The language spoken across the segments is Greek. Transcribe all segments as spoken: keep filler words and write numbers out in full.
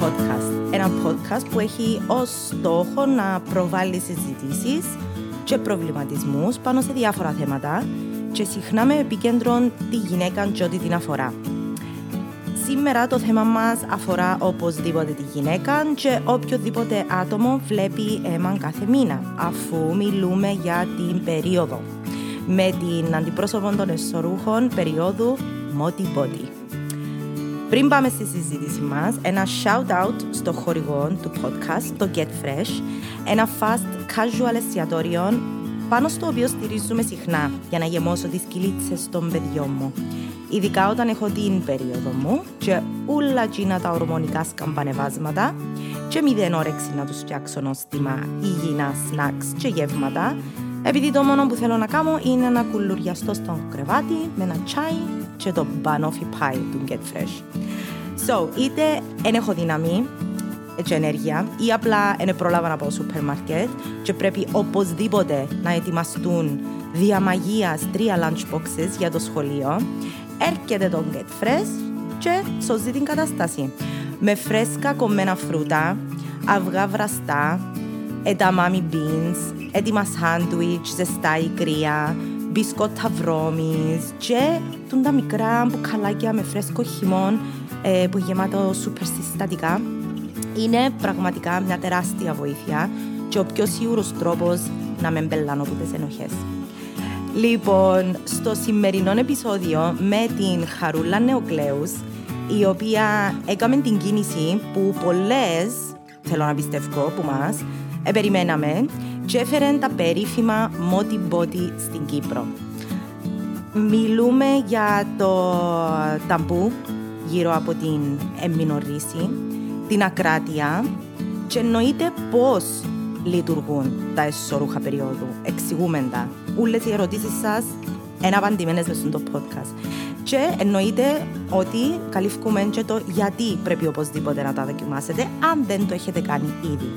podcast. Ένα podcast που έχει ως στόχο να προβάλλει συζητήσεις και προβληματισμούς πάνω σε διάφορα θέματα και συχνά με επικέντρον τη γυναίκα και ό,τι την αφορά. Σήμερα το θέμα μας αφορά οπωσδήποτε τη γυναίκα και οποιοδήποτε άτομο βλέπει αίμα κάθε μήνα, αφού μιλούμε για την περίοδο, με την αντιπρόσωπο των εσωρούχων περίοδου Modibodi. Πριν πάμε στη συζήτηση μας, ένα shout-out στο χορηγό του podcast, το Get Fresh, ένα fast casual εστιατόριο πάνω στο οποίο στηρίζουμε συχνά για να γεμώσω τις κυλίτσες των παιδιών μου. Ειδικά όταν έχω την περίοδο μου και όλα τζίνα τα ορμονικά σκαμπανεβάσματα και μηδέν όρεξη να τους φτιάξω νόστιμα, υγιεινά σνακς και γεύματα, επειδή το μόνο που θέλω να κάνω είναι να κουλουριαστώ στο κρεβάτι με ένα τσάι και το μπανόφι πάι του Get Fresh. So, είτε εν έχω δύναμη και ενέργεια ή απλά εν προλάβα να πάω σούπερ μάρκετ και πρέπει οπωσδήποτε να ετοιμαστούν δια μαγείας τρία lunch boxes για το σχολείο, έρχεται το Get Fresh και σώζει την κατάσταση. Με φρέσκα κομμένα φρούτα, αυγά βραστά, ενταμάμι beans, έτοιμα σάντουιτς, ζεστά κρύα, μπισκότα βρώμης και τα μικρά μπουκαλάκια με φρέσκο χυμόν ε, που γεμάτο σούπερ συστατικά. Είναι πραγματικά μια τεράστια βοήθεια και ο πιο σίγουρος τρόπος να με μπελάνω από τις ενοχές. Λοιπόν, στο σημερινό επεισόδιο με την Χαρούλα Νεοκλέους, η οποία έκαμε την κίνηση που πολλές, θέλω να πιστεύω, που μας επεριμέναμε και έφερε τα περίφημα Modibodi στην Κύπρο. Μιλούμε για το ταμπού γύρω από την εμμηνορρίση, την ακράτεια και εννοείται πώς λειτουργούν τα εσωρούχα περίοδου. Εξηγούμε τα. Όλες οι ερωτήσεις σας είναι απαντημένες μες στο podcast. Και εννοείται ότι καλύφουμε και το γιατί πρέπει οπωσδήποτε να τα δοκιμάσετε, αν δεν το έχετε κάνει ήδη.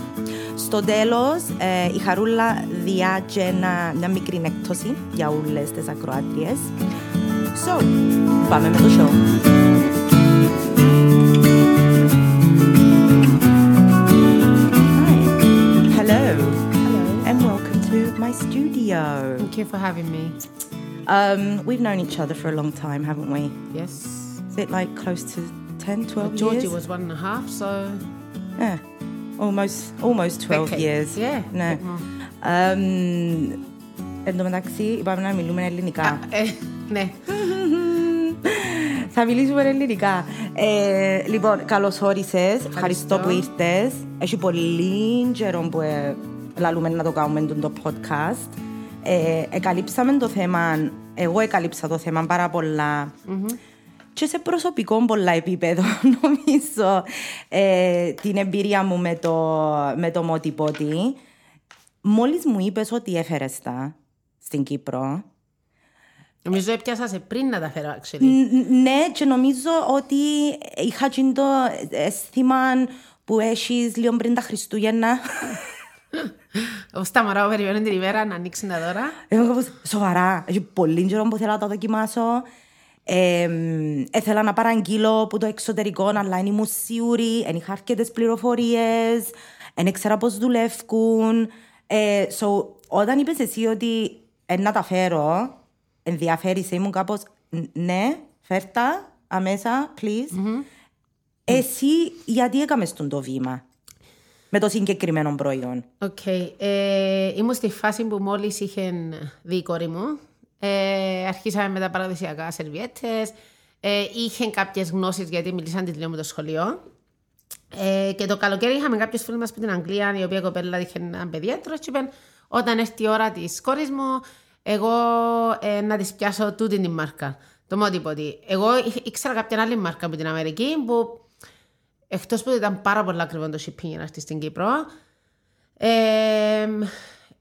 Στο τέλος, ε, η Χαρούλα διάγει μια μικρή έκπτωση για όλες τις ακροάτριες. So, πάμε με το show. Studio. Thank you for having me. Um, we've known each other for a long time, haven't we? Yes. Is it like close to ten, twelve well, Georgie years? Georgie was one and a half, so... Yeah, almost, almost twelve Backpack. Years. Yeah. No. Εν τω μεταξύ, είπαμε να μιλούμε ελληνικά. Ναι. Θα μιλήσουμε ελληνικά. Λοιπόν, καλώς όρισες. Ευχαριστώ που ήρθες. Έχει πολύ καιρό που... λαλούμε να το κάνουμε το podcast. Ε, εκαλύψαμε το θέμα, εγώ εκαλύψα το θέμα πάρα πολλά mm-hmm. και σε προσωπικό πολλά επίπεδο νομίζω ε, την εμπειρία μου με το, με το Modibodi. Μόλις μου είπες ότι έφερες τα στην Κύπρο. Νομίζω έπιασα σε πριν να τα φέρω, actually. Ναι, και νομίζω ότι είχα το αίσθημα που έχεις λίγο πριν τα Χριστούγεννα. Ο Σταμαράου περιμένει την ημέρα να ανοίξει τα δώρα. Εγώ σοβαρά, έχει πολύ καιρό που θέλω να το δοκιμάσω. Έθελα να παραγγείλω από το εξωτερικό, αλλά είναι μου σίγουρη, δεν είχα αρκετές πληροφορίες, δεν ήξερα πώς δουλεύουν. Όταν είπες εσύ ότι να τα φέρω, ενδιαφέρεις, ήμουν κάπως ναι, φέρτα, αμέσα, please. Εσύ γιατί έκαμες τον το βήμα με το συγκεκριμένο προϊόν? Οκ. Okay. Ε, ήμουν στη φάση που μόλις είχε δει η κόρη μου. Ε, αρχίσαμε με τα παραδοσιακά σερβιέτες. Ε, είχε κάποιες γνώσεις γιατί μιλήσαν τη με το σχολείο. Ε, και το καλοκαίρι είχαμε κάποιους φίλους μας από την Αγγλία, η οποία κοπέλα είχε έναν παιδιάτρο. Και είπαν, όταν έρθει η ώρα της κόρης μου, εγώ ε, να της πιάσω τούτη την μάρκα. Το Modibodi. Εγώ ήξερα κάποια άλλη μάρκα από την Αμερική που... Εκτός που ήταν πάρα πολύ ακριβό το shipping για να έρθει στην Κύπρο.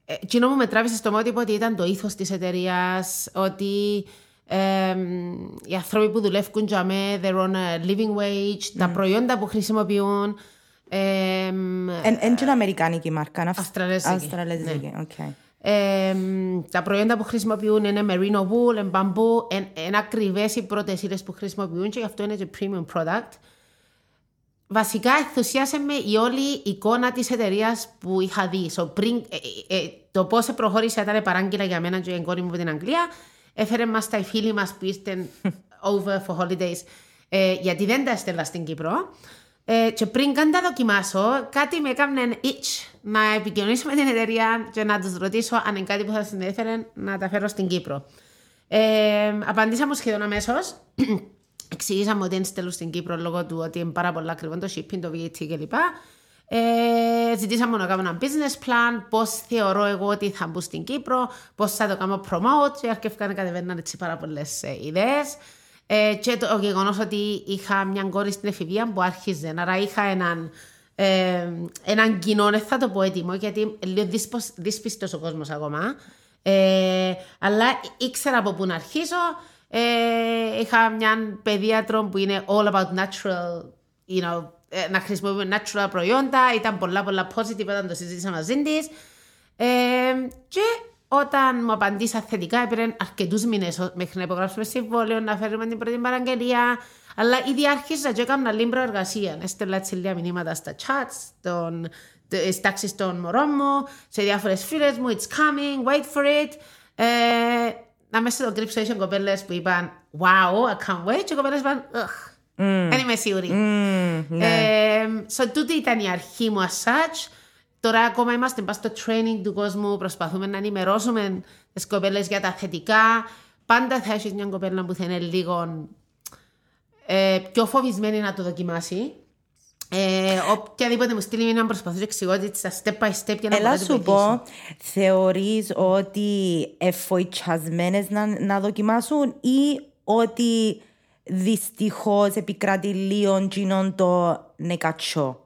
Εκείνο που με τράβησε στο Modibodi ήταν το ήθος της εταιρείας, ότι ε, οι άνθρωποι που δουλεύουν για μέ, their own living wage, mm. τα προϊόντα που χρησιμοποιούν. Είναι και αμερικάνικη μάρκα, αυστραλέζικη. Τα προϊόντα που χρησιμοποιούν είναι merino wool, είναι μπαμπού, είναι ακριβές οι πρώτες ύλες που χρησιμοποιούν και γι' αυτό είναι και premium product. Βασικά ενθουσιάσαμε η όλη εικόνα της εταιρείας που είχα δει. So, πριν, ε, ε, το πώς προχώρησε ήταν παράγγελα για μένα και για την κόρη μου από την Αγγλία. Έφερε μας τα φίλοι μας που ήρθαν over for holidays, ε, γιατί δεν τα έστελα στην Κύπρο. Ε, και πριν καν τα δοκιμάσω, κάτι με έκανε ένα itch να επικοινωνήσω με την εταιρεία και να τους ρωτήσω αν είναι κάτι που θα συνέφερε να τα φέρω στην Κύπρο. Ε, απαντήσαμε σχεδόν αμέσως. Εξηγήσαμε ότι δεν στέλνω στην Κύπρο λόγω του ότι είναι πάρα πολύ ακριβό το shipping, το βι έι τι κλπ. Ε, ζητήσαμε να κάνω ένα business plan, πώς θεωρώ εγώ ότι θα μπω στην Κύπρο, πώς θα το κάνω promote, και αρκεύκαν να κατεβαίνουν έτσι πάρα πολλές ε, ιδέες. Ε, και το γεγονός ότι είχα μια κόρη στην εφηβεία που άρχιζε, άρα είχα έναν, ε, έναν κοινό, δεν θα το πω έτοιμο, γιατί λίγο δύσπιστος ο κόσμος ακόμα, ε, αλλά ήξερα από πού να αρχίσω. Ε, είχα μια παιδίατρο που είναι all about natural, you know, ε, να χρησιμοποιούμε natural προϊόντα. Ήταν πολλά πολλά positive όταν το συζήτησα μαζί της. Ε, και όταν μου απαντήσα θετικά, έπαιρνε αρκετούς μήνες μέχρι να υπογράψουμε συμβόλαιο, να φέρουμε την πρώτη παραγγελία. Αλλά ήδη άρχισα και έκανα άλλη προεργασία. Έστελα τσιλιά μηνύματα στα chats, στις τάξεις των μωρών μου, σε διάφορες φίλες μου. It's coming, wait for it. Ε, Να μέσα στο κρύψο είχαν κοπέλες που είπαν «Wow, I can't wait» και οι κοπέλες είπαν «Ugh, δεν είμαι σίγουρη». Σε τούτη ήταν η αρχή μου as such. Τώρα ακόμα είμαστε πάνω στο training του κόσμου, προσπαθούμε να ενημερώσουμε τις κοπέλες για τα θετικά. Πάντα θα έχεις μια κοπέλα που θα είναι λίγο ε, πιο φοβισμένη να το δοκιμάσει. Ε, οποιαδήποτε μου στείλει μήνα προσπαθώ και εξηγώ step by step για να Έλα σου πω, θεωρείς ότι εφοητσιασμένες να, να δοκιμάσουν ή ότι δυστυχώς επικράτει λίγο γίνον το νεκατσό?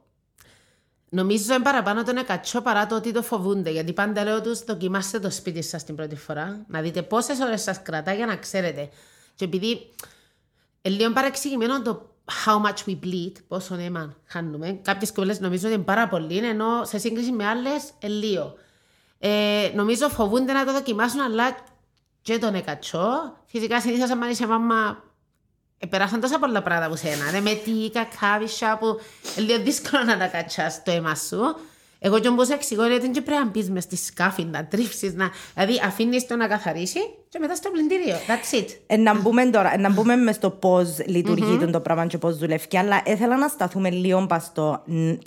Νομίζω είναι παραπάνω το νεκατσό παρά το ότι το φοβούνται, γιατί πάντα λέω τους δοκιμάστε το σπίτι σας την πρώτη φορά, να δείτε πόσες ώρες σας κρατά για να ξέρετε. Και επειδή ε, λίγο παρεξηγημένο το how much we bleed, πόσο αίμα χάνουμε. Κάποιες κοπέλες νομίζω ότι είναι πάρα πολύ, ενώ σε σύγκριση με άλλες, λίγο. Ε, νομίζω φοβούνται να το δοκιμάσουν, αλλά και τον εκατσό. Φυσικά, συνήθως, αν είσαι μάμα, περάσαν τόσα πολλά πράγματα από σένα. Ρε, με τι κακάβισσα που λίγο δύσκολο να τα κατσάς το αίμα σου. Εγώ και όμως εξηγώ ότι δεν πρέπει να μπεις μες στη σκάφη, να τρίψεις, να... δηλαδή αφήνεις το να καθαρίσει και μετά στο πλυντήριο. That's it. Ε, να μπούμε τώρα, να μπούμε μες στο πώς λειτουργεί mm-hmm. το πράγμα και πώς δουλεύει. Αλλά ήθελα να σταθούμε λίγο πας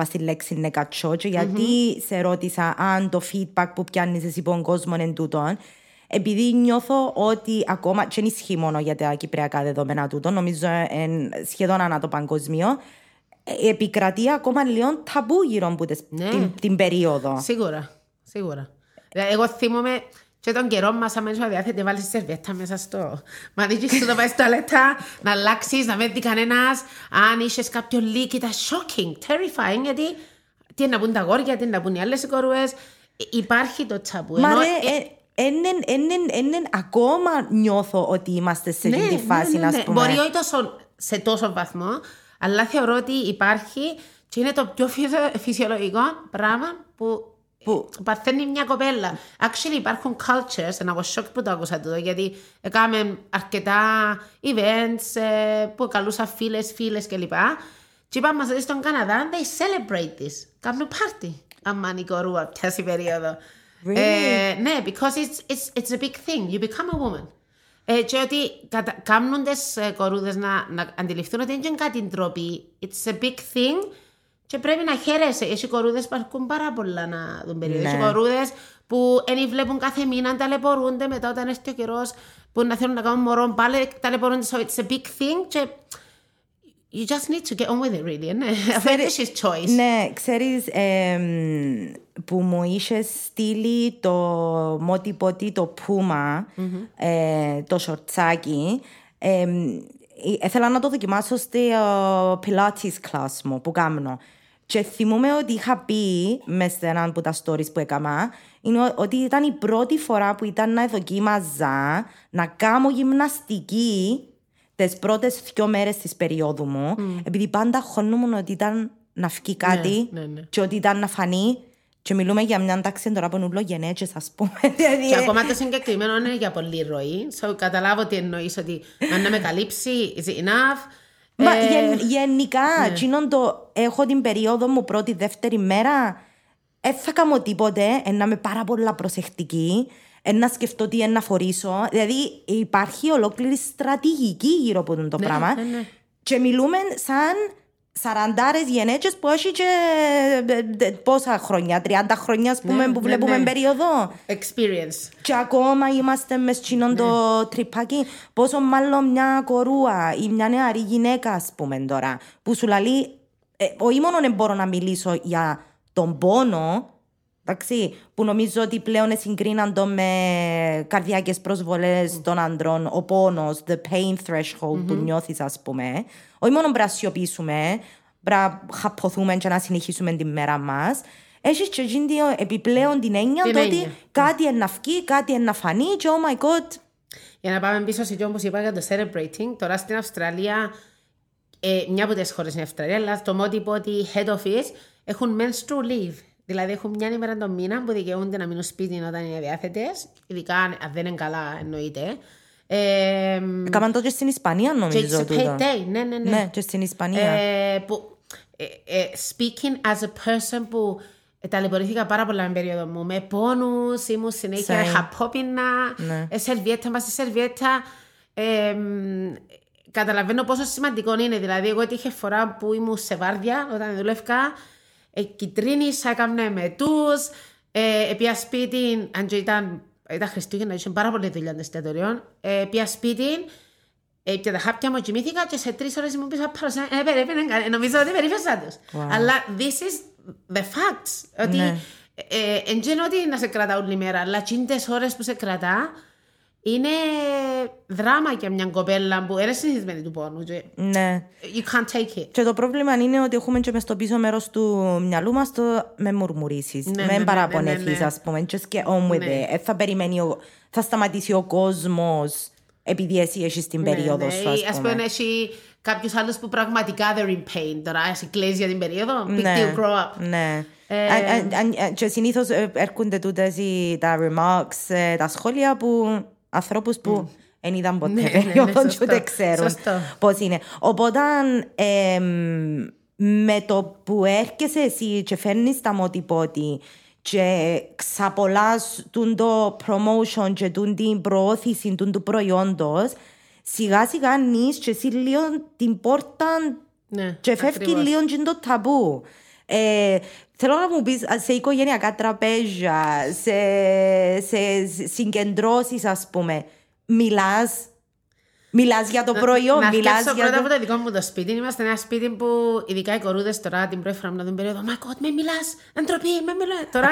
στη λέξη νεκατσό, γιατί mm-hmm. σε ρώτησα αν το feedback που πιάνεις εσύ από τον κόσμο εν τούτον, επειδή νιώθω ότι ακόμα, και δεν ισχύει μόνο για τα κυπριακά δεδομένα τούτο, νομίζω εν, σχεδόν ανά το παγκοσμίο, επικρατεί ακόμα λίγο ταμπού γύρω από ναι. την, την περίοδο. Σίγουρα, σίγουρα. Εγώ θυμούμαι και τον καιρό μας αμέσως αδιάθετε βάλεις τη σερβιέτα μέσα στο μαδίκι σου, το πάει στο αλέτα, να αλλάξεις, να μην δει κανένας. Αν είσαι κάποιο leak ήταν shocking, terrifying, γιατί τι είναι να πούν τα γόρια, τι είναι να πούν οι άλλες κορουές. Υπάρχει το ταμπού. Μα ενώ, ρε, ε... έναν ακόμα νιώθω ότι είμαστε σε αυτή ναι, τη φάση, ναι, ναι, ναι. να πούμε. Μπορεί όχι τόσο, σε τόσο βαθμό, αλλά θεωρώ ότι υπάρχει και είναι το πιο φυσιολογικό πράγμα που, που παθαίνει μια κοπέλα. Actually υπάρχουν cultures, ένα από σοκ που το άκουσα τούτο, γιατί έκαναμε αρκετά events που καλούσα φίλες, φίλες κλπ. Και είπαμε ότι στον Καναδά, they celebrate this. Κάνουν party, αμάν η κορούα πιάσει περίοδο. Really? Ε, ναι, because it's, it's, it's a big thing. You become a woman. Ε, και ότι κάνουν τις κορούδες να, να αντιληφθούν ότι δεν είναι κάτι ντροπή. It's a big thing και πρέπει να χαίρεσαι. Έχει κορούδες που αρκούν πάρα πολλά να δουν περίοδο. Ναι. Έχει κορούδες που δεν βλέπουν κάθε μήνα, ταλαιπωρούνται μετά όταν έρθει ο καιρός που να θέλουν να κάνουν μωρό πάλι, ταλαιπωρούνται. So it's a big thing και you just need to get on with it really. Ναι, ξέρεις, this is choice. Ναι, ξέρεις ε, που μου είχες στείλει το Modibodi, το Puma, mm-hmm. ε, το σορτσάκι. Ε, ήθελα να το δοκιμάσω στο Pilates class μου που κάνω. Και θυμούμαι ότι είχα πει μες σε έναν από τα stories που έκανα είναι ότι ήταν η πρώτη φορά που ήταν να δοκίμαζα να κάνω γυμναστική τις πρώτες δύο μέρες της περίοδου μου, mm. επειδή πάντα χωνούμουν ότι ήταν να φκεί κάτι ναι, ναι, ναι. και ότι ήταν να φανεί. Και μιλούμε για μια τάξη τώρα που νουλώ γενέτσες, ας πούμε. Και ακόμα το συγκεκριμένο είναι για πολλή ροή. So, καταλάβω τι εννοείς, ότι αν να με καλύψει, is it enough? Μα ε, γεν, γενικά, ναι. Τσινόν το έχω την περίοδο μου πρώτη, δεύτερη μέρα. Δεν θα κάνω τίποτε, ε, να είμαι πάρα πολλά προσεκτική, ε, να σκεφτώ τι ε, να φορήσω. Δηλαδή υπάρχει ολόκληρη στρατηγική γύρω από το ναι, πράγμα. Ναι, ναι. Και μιλούμε σαν σαραντάρες γενέτσες που έχει και πόσα χρόνια, τριάντα χρόνια ας πούμε, ναι, που βλέπουμε ναι, ναι. περίοδο. Experience. Και ακόμα είμαστε με σκηνόν ναι. το τρυπάκι. Πόσο μάλλον μια κορούα ή μια νεαρή γυναίκα ας πούμε τώρα, που σου λαλεί, ε, όχι μόνο δεν μπορώ να μιλήσω για τον πόνο, εντάξει, που νομίζω ότι πλέον συγκρίναντο με καρδιακές προσβολές mm. των ανδρών, ο πόνος, the pain threshold mm-hmm. που νιώθεις ας πούμε. Όχι μόνο να σιωπήσουμε, να χαποθούμε και να συνεχίσουμε την μέρα μας. Έχεις και επιπλέον την έννοια mm. ότι mm. κάτι ενναυκεί, κάτι ενναφανεί και oh my god. Για να πάμε πίσω σε αυτό που είπα για το celebrating, τώρα στην Αυστραλία, ε, μια από τις χώρες στην Αυστραλία, αλλά το Modibodi head office έχουν menstrual leave. Δηλαδή, έχουν μια ημέρα τον μήνα που δικαιούνται να μείνουν σπίτι όταν είναι διάθετες, ειδικά αν δεν είναι καλά, εννοείται. Ε, Κάμαν το και στην Ισπανία, νομίζω. Και pay day, ναι, ναι, ναι. Ναι, και στην Ισπανία. Ε, που, ε, ε, speaking as a person που ε, ταλαιπωρήθηκα πάρα πολλά με περίοδο μου, με πόνους, ήμουν συνέχεια χαπόπινα, ναι. ε, σερβιέτα, μας σερβιέτα. Ε, ε, καταλαβαίνω πόσο σημαντικό είναι. Δηλαδή, εγώ είχε φορά που ήμουν σε βάρδια όταν δουλεύκα. Ε, κιτρίνησα, έκανα με τους, ε, πια σπίτι, αν και ήταν, ήταν Χριστούγεννα, είχαν πάρα πολλή δουλειά των εστιατορίων, ε, πια σπίτι ε, και τα χάπια μου κοιμήθηκα και σε τρεις ώρες μου πήσα πάνω σε ένα, ε, νομίζω ότι περίφεσαν τους. Wow. Αλλά this is the facts, ότι ναι. ε, ε, εν γένω ότι να σε κρατά όλη μέρα, αλλά τις ώρες που σε κρατά, είναι δράμα για μια κοπέλα που είναι συνηθισμένη του πόνου. Ναι. You can't take it. Και το πρόβλημα είναι ότι έχουμε και μες στο πίσω μέρος του μυαλού μας το με μουρμουρίσεις, ναι, με ναι, παραπονεθείς ναι, ναι, ναι. ας πούμε. Just get on with ναι. it. Θα, περιμένει ο... θα σταματήσει ο κόσμος επειδή εσύ έχεις την ναι, περίοδο ναι. σου, ας πούμε. Ας πούμε, έχει κάποιους άλλους που πραγματικά they're in pain. Τώρα, εσύ κλαίζεις για την περίοδο. Big ναι. deal, grow up. Ναι. Ε... Και συνήθως έρχονται τούτες τα remarks, τα σχόλια που... Ανθρώπους που δεν mm. είδαν ποτέ ναι, περίοδο ναι, ναι, και ούτε ξέρουν σωστό. Πώς είναι. Οπότε ε, με το που έρχεσαι εσύ και φέρνεις τα Modibodi και ξαπολάς το promotion και την προώθηση του προϊόντος, σιγά σιγά νείς και εσύ λίγο την πόρτα ναι, και φεύγει λίγο και το ταμπού. Ε, θέλω να μου πεις σε οικογενειακά τραπέζια, σε, σε συγκεντρώσεις ας πούμε, μιλάς, μιλάς για το προϊόν. Να, μιλάς να σκέψω για πρώτα το... από το δικό μου το σπίτι. Είμαστε ένα σπίτι που ειδικά οι κορούδες τώρα την πρώτη φορά μου την περίοδο «Μα κότ, με μιλάς, αντροπή, με μιλάς». Τώρα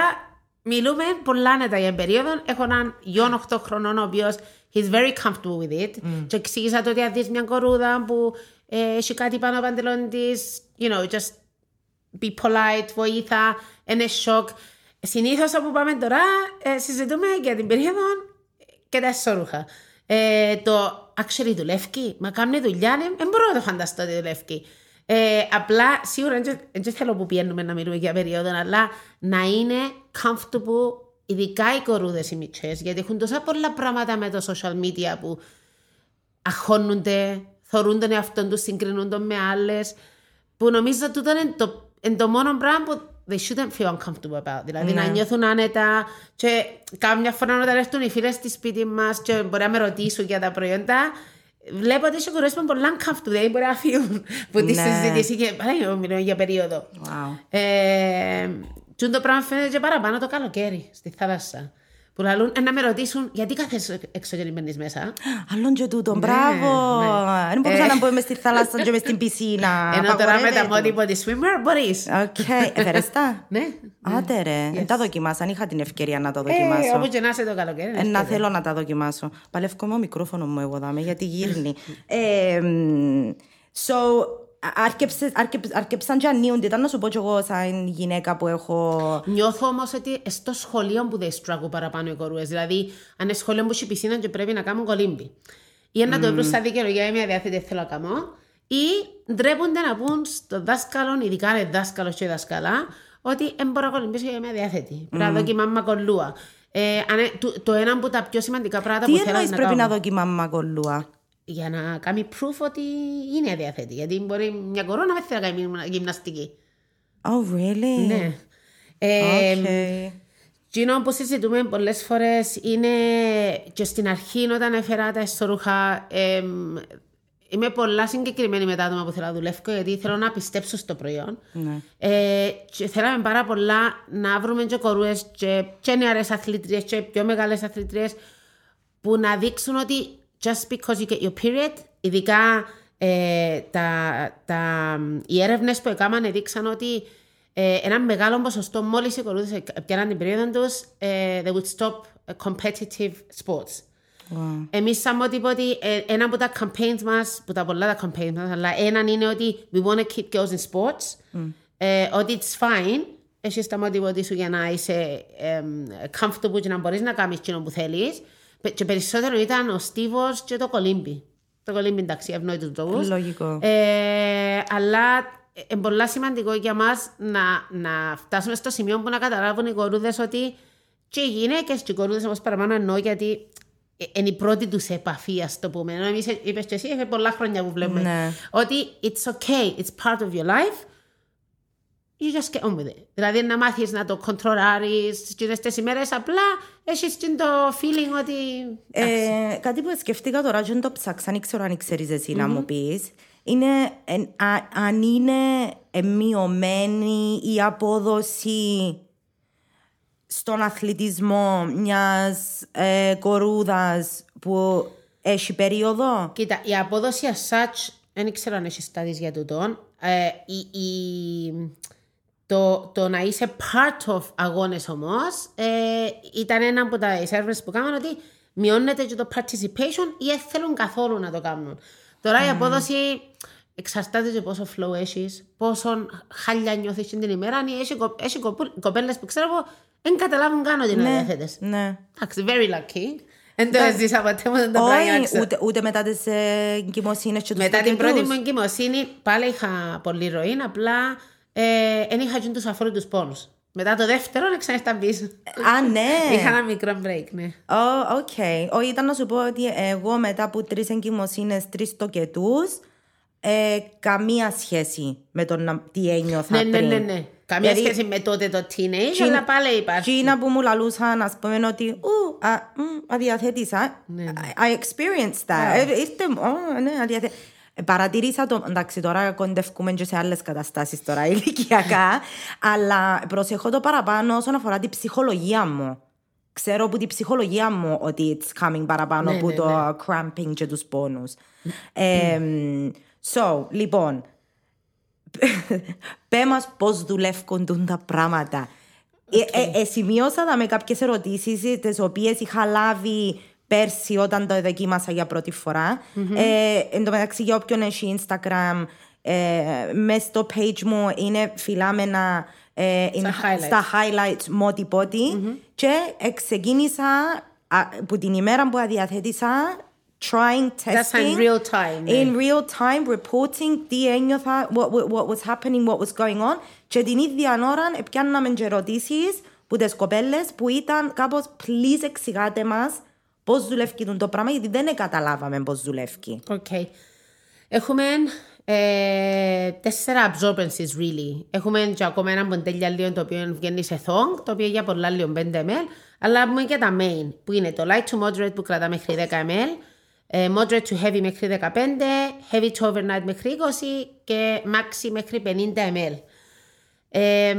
μιλούμε πολλά νετα για περίοδο. Έχω έναν γιον οκτώ χρονών ο οποίος he's very comfortable with it mm. και εξήγησα το ότι αν δεις μια κορούδα που ε, έχει κάτι πάνω παντελόν της, you know, just be polite, βοήθα, είναι σοκ. Συνήθως όπου πάμε τώρα ε, συζητούμε για την περίοδο και τα σωρούχα. Ε, το actually δουλεύει, μα κάνει δουλειά, δεν ε, μπορώ να το φανταστώ ότι δουλεύει. Ε, απλά σίγουρα δεν θέλω που πιένουμε να μιλούμε για περίοδο, αλλά να είναι comfortable, ειδικά οι κορούδες οι μητσές, γιατί έχουν τόσα πολλά πράγματα με το social media που αχώνονται, θωρούν τον εαυτόν τους, συγκρινούν τον με άλλες, που νομίζω ότι ήταν το εν το μόνο πράγμα που they shouldn't feel uncomfortable about. Δηλαδή ναι. να νιώθουν άνετα και κάμια φορά όταν έρθουν οι φίλες στη σπίτι μας και μπορεί να με ρωτήσουν για τα προϊόντα, βλέπω ότι είσαι κορέσπαν πολλά uncomfortable, δηλαδή μπορεί να φύγουν που τη συζητήσει και παράγει μιλώ για περίοδο. Wow. Ε, και το πράγμα φαίνεται και παραπάνω το καλοκαίρι στη θάλασσα. Που λαλούν να με ρωτήσουν γιατί κάθεσαι εξωγενημένης μέσα. Αλλόν και τούτον, μπράβο. Δεν μπορούσα να μπούμε στη θάλασσα και μες στην πισίνα. Ενώ τώρα με τα Modibodi swimmer μπορείς. Οκ, έφερες τα. Ναι. Άτε ρε, δεν τα δοκιμάσα, αν είχα την ευκαιρία να τα δοκιμάσω. Όπου και να είσαι το καλοκαίρι. Να θέλω να τα δοκιμάσω. Παλεύω με το μικρόφωνο μου εγώ δάμε γιατί γύρνει. So... Άρκεψαν και ανίονται. Ήταν να σου πω και εγώ σαν γυναίκα που έχω. Νιώθω όμως ότι στο σχολείο που δεν στράγω παραπάνω οι κορούες. Δηλαδή αν είναι σχολείο που έχει πισίνα και πρέπει να κάνουν κολύμπι ή να mm. το βρουν στα δικαιολογία για μια διάθετη θέλω να κάνω, ή ντρέπονται να πούν στο δάσκαλο, ειδικά είναι δάσκαλος και δάσκαλα, ότι δεν μπορώ να κολυμπήσω για μια διάθετη. Πρέπει να δοκιμάμε κολλούα. Το ένα από τα πιο σημαντικά πράγματα που θέλω να κάνω. Τι εννοείς πρέπει να δοκιμάμε κολλούα? για να κάνει proof ότι είναι διαθέτη. Γιατί μπορεί μια κορώνα δεν θέλει να κάνει γυμναστική. Oh, really? Ναι. Ε, okay. Κοινό που συζητούμε πολλές φορές είναι και στην αρχή όταν έφερα τα ιστορούχα, ε, είμαι πολλά συγκεκριμένη με τα άτομα που θέλω να δουλεύω, γιατί θέλω να πιστέψω στο προϊόν. Ναι. Ε, και θέλαμε πάρα πολλά να βρούμε και κορούες και, και νεαρές αθλητρίες και πιο μεγάλες αθλητρίες που να δείξουν ότι just because you get your period, ειδικά ε, τα, τα, οι έρευνες που έκαναν δείξαν ότι ε, ένα μεγάλο ποσοστό μόλις οι κορούδες πιάναν την περίοδο τους, ε, they would stop competitive sports. Wow. Εμείς σαν Modibodi, ένα από τα campaigns μας, που τα πολλά τα campaigns μας, αλλά έναν είναι ότι we want to keep girls in sports, mm. ε, ότι it's fine, εσύ στα Modibodi σου για να είσαι ε, comfortable και να μπορείς να κάνεις εκείνο που θέλεις. Και περισσότερο ήταν ο στίβος και το κολύμπι. Το κολύμπι, εντάξει, ευνόητος τρόπος. Λογικό. Ε, αλλά είναι πολύ σημαντικό για μας να, να φτάσουμε στο σημείο που να καταλάβουν οι κορούδες ότι και οι γυναίκες και οι κορούδες, όπως παραπάνω εννοώ, γιατί είναι η πρώτη τους επαφή, ας το πούμε. Ενώ εμείς είπες και εσύ, έφερε πολλά χρόνια που βλέπουμε. Ναι. Ότι it's okay, it's part of your life. You just get on with it. Δηλαδή να μάθεις να το κοντρολάρεις και τις ημέρες απλά έχεις το feeling ότι... Ε, κάτι που σκεφτήκα τώρα και το ψάξα, αν ξέρω αν ξέρεις εσύ mm-hmm. να μου πεις, είναι ε, α, αν είναι μειωμένη η απόδοση στον αθλητισμό μιας ε, κορούδας που έχει περίοδο. Κοίτα, η απόδοση as such, δεν ξέρω αν έχεις στάδεις για τούτον, ε, η... η... Το, το να είσαι part of αγώνες όμως ε, ήταν ένα από τα έρευνες που κάναμε ότι μειώνεται και το participation ή δεν θέλουν καθόλου να το κάνουν. Τώρα mm. η απόδοση εξαρτάται και πόσο flow έχεις, πόσο χάλια νιώθεις την ημέρα. Έχει, έχει κοπέλες που ξέρω που δεν καταλάβουν καν ότι είναι διαθέτες. Ναι. Εντάξει, very lucky. Δεν το έζησα ποτέ μου, δεν το πράγμα. Ούτε, ούτε μετά τις εγκυμοσύνες και τους μετά την πρώτη μου εγκυμοσύνη πάλι είχα πολύ ροή, απλά... Εν είχα και τους αφόρητους πόνους. Μετά το δεύτερο να ξανέφταν πίσω. Α, ναι. Είχα ένα μικρό break, ναι. Οκ. Oh, okay. Ήταν να σου πω ότι εγώ μετά από τρεις εγκυμοσύνες, τρεις τοκετούς, ε, καμία σχέση με το να, τι ένιωθα ναι, πριν. Ναι, ναι, ναι. Καμία γιατί... σχέση με τότε το teenage, αλλά πάλι υπάρχει. Εκείνα που μου λαλούσαν, ας πούμε, ότι ου, α, μ, αδιαθέτησα. Ναι, ναι. I experienced that. Yeah. Ε, ήρθε, oh, ναι, αδιαθέτησα. Παρατηρήσα το, εντάξει τώρα κοντεύκουμε και σε άλλες καταστάσεις τώρα ηλικιακά, αλλά προσεχώ το παραπάνω όσον αφορά την ψυχολογία μου. Ξέρω που την ψυχολογία μου ότι it's coming παραπάνω από ναι, ναι, το ναι. cramping και τους πόνους. ε, so, λοιπόν, πέ μας πώς δουλεύουν τα πράγματα. Okay. ε, ε, ε, σημειώσα τα με κάποιες ερωτήσεις τις οποίες είχα λάβει πέρσι όταν το δοκίμασα για πρώτη φορά. Mm-hmm. Ε, εν τω μεταξύ για όποιον έχει Instagram, ε, μες στο page μου είναι φυλάμενα ε, in, highlights. Στα highlights Modibodi. Mm-hmm. Και ξεκίνησα από την ημέρα που αδιαθέτησα trying testing in real time, in real time reporting τι ένιωθα, what, what, what was happening, what was going on. Και την ίδια ώρα πιάνναμε και ερωτήσεις που τις κοπέλες που ήταν κάπως please εξηγάτε μας πώς δουλεύει το πράγμα, γιατί δεν καταλάβαμε πώς δουλεύει. Okay. Έχουμε ε, τέσσερα absorbencies, really. Έχουμε και ακόμα ένα μοντέλια λίγο το οποίο βγαίνει σε thong, το οποίο για πολλά λίγο πέντε μιλιλίτρα, αλλά έχουμε και τα main, που είναι το light to moderate που κρατά μέχρι δέκα μιλιλίτρα, ε, moderate to heavy μέχρι δεκαπέντε, heavy to overnight μέχρι είκοσι και maxi μέχρι πενήντα μιλιλίτρα. Ε,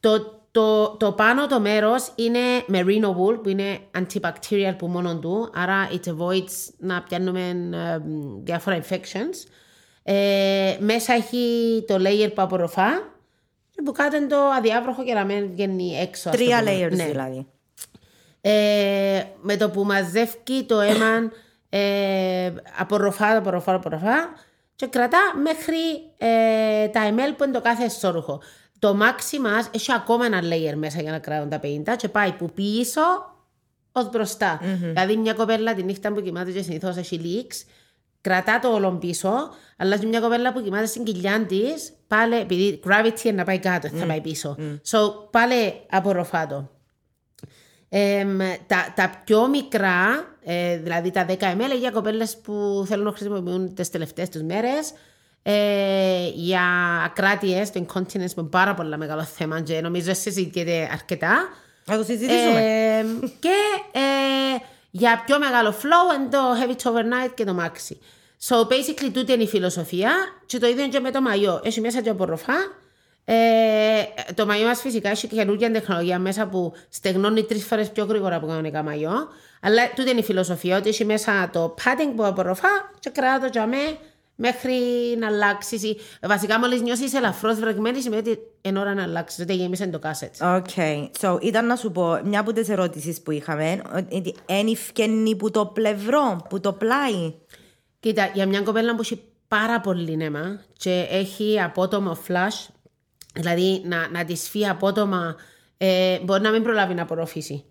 το Το, το πάνω το μέρος είναι merino wool που είναι antibacterial που μόνον του, άρα it avoids να πιάνουμε um, διάφορα infections. Ε, μέσα έχει το layer που απορροφά και που κάτω είναι το αδιάβροχο και να μην βγαίνει έξω. Τρία layers ναι. δηλαδή. Ε, με το που μαζεύει το αίμα ε, απορροφά, απορροφά, απορροφά και κρατά μέχρι ε, τα ml που είναι το κάθε εσώρουχο. Το μάξι μας έχει ακόμα ένα layer μέσα για να κρατούν τα πενήντα και πάει που πίσω ως μπροστά. Mm-hmm. Δηλαδή μια κοπέλα τη νύχτα που κοιμάται και συνήθως έχει leaks, κρατά το όλον πίσω, αλλά μια κοπέλα που κοιμάται στην κοιλιά της, πάλι επειδή gravity είναι να πάει κάτω, mm-hmm. θα πάει πίσω. Mm-hmm. So πάλι απορροφάτο. Ε, τα, τα πιο μικρά, ε, δηλαδή τα δέκα μιλιλίτρα για κοπέλες που θέλουν να χρησιμοποιούν τις τελευταίες τους μέρες, ε, για ακράτειες, το incontinence που είναι πάρα πολύ μεγάλο θέμα και νομίζω συζητείται αρκετά. Θα το συζητήσουμε. Ε, και ε, για πιο μεγάλο flow είναι το heavy overnight και το maxi. So basically τούτη είναι η φιλοσοφία και το ίδιο και με το μαγιό. Έχει μέσα και απορροφά. Ε, το μαγιό μας φυσικά έχει καινούργια τεχνολογία μέσα που στεγνώνει τρεις φορές πιο γρήγορα από κανονικά μαγιό. Αλλά τούτη είναι η φιλοσοφία, ότι έχει μέσα το padding που απορροφά και κρατά το τζαμέ μέχρι να αλλάξει. Βασικά, μόλις νιώσεις ελαφρώς βρεγμένη, σημαίνει ότι είναι ώρα να αλλάξει. Τότε γέμισαν το κάσετ. Οκ. Okay. So, ήταν να σου πω μια από τις ερωτήσεις που είχαμε, ότι ένι φκένει που το πλευρό, που το πλάι. Κοίτα, για μια κοπέλα που έχει πάρα πολύ νέμα και έχει απότομο flash, δηλαδή να, να τη σφύει απότομα, ε, μπορεί να μην προλάβει να απορροφήσει.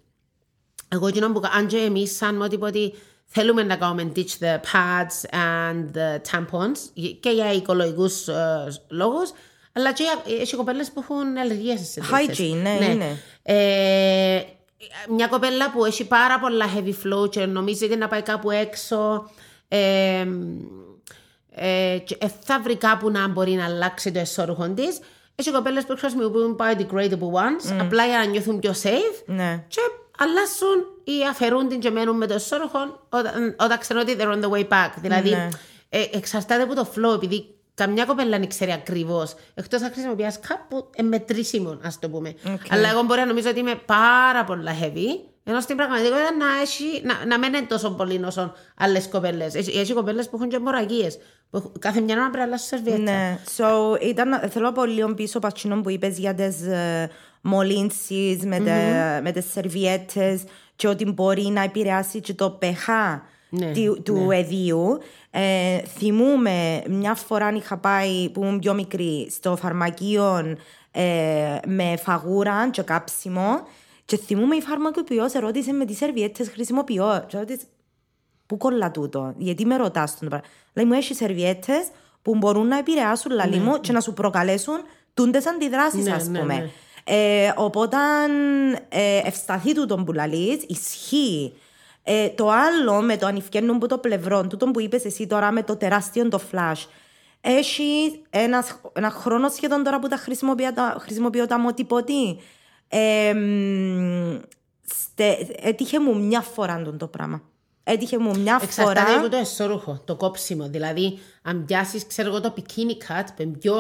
Εγώ εκείνο που αν και εμείς σαν Modibodi θέλουμε να κάνουμε teach the pads and the tampons και για οικολογικούς ε, λόγους, αλλά και έχει κοπέλες που έχουν αλλεργίες. Hygiene, ναι, ναι. ναι. Ε, μια κοπέλα που έχει πάρα πολλά heavy flow και νομίζεται να πάει κάπου έξω, Ε, ε, ε, θα βρει κάπου να μπορεί να αλλάξει το εσώρουχο της. Έχει κοπέλες που χρησιμοποιούν biodegradable ones, mm. απλά για να νιώθουν πιο safe, ναι. και αλλάσουν ή αφαιρούν την και μένουν με το εσώρουχο όταν, όταν ξέρουν ότι they're on the way back. Δηλαδή ναι. ε, εξαρτάται από το flow, επειδή καμιά κοπέλα δεν ξέρει ακριβώς, εκτός αν χρησιμοποιάς κάπου ε, μετρήσιμο, ας το πούμε. Okay. Αλλά εγώ μπορεί να νομίζω ότι είμαι πάρα πολλά heavy, ενώ στην πραγματικότητα να, έχει, να, να μένει τόσο πολύ όσο άλλες κοπέλες. Έχει, έχει κοπέλες που έχουν και μοραγίες. Κάθε μια ώρα πρέπει να αλλάζει σερβιέτα. Ναι. So, ήταν, θέλω πολύ πίσω πατσινών που είπες για τις uh, μολύνσεις με, mm-hmm. με τις σερβιέτες και ότι μπορεί να επηρεάσει και το pH ναι, του, του ναι. αιδίου. Ε, θυμούμαι μια φορά είχα πάει που ήμουν πιο μικρή στο φαρμακείο ε, με φαγούρα και κάψιμο. Και θυμούμαι η φαρμακοποιός ερώτησε με τι σερβιέτες χρησιμοποιώ. Και ερώτησε, πού κολλά τούτο, γιατί με ρωτάς τον πράγμα. Λέει, μου έχει σερβιέτες που μπορούν να επηρεάσουν λαλί μου και να σου προκαλέσουν τούντες αντιδράσεις, ας πούμε. Ε, οπότε, ε, ευσταθεί τούτον που λαλείς, ισχύει. Ε, το άλλο με το ανυφκένουν που το πλευρό, τούτον που είπες εσύ τώρα με το τεράστιο το flash. Έχει ένα, ένα χρόνο σχεδόν τώρα που τα χρησιμοποιώ τα, χρησιμοποιώ τα Modibodi. Ε, στε, έτυχε μου μια φορά τον το πράγμα. Έτυχε μου μια φορά. Εξαρτάται από το εσώρουχο, το κόψιμο. Δηλαδή, αν πιάσεις, ξέρω εγώ, το bikini cut, πιο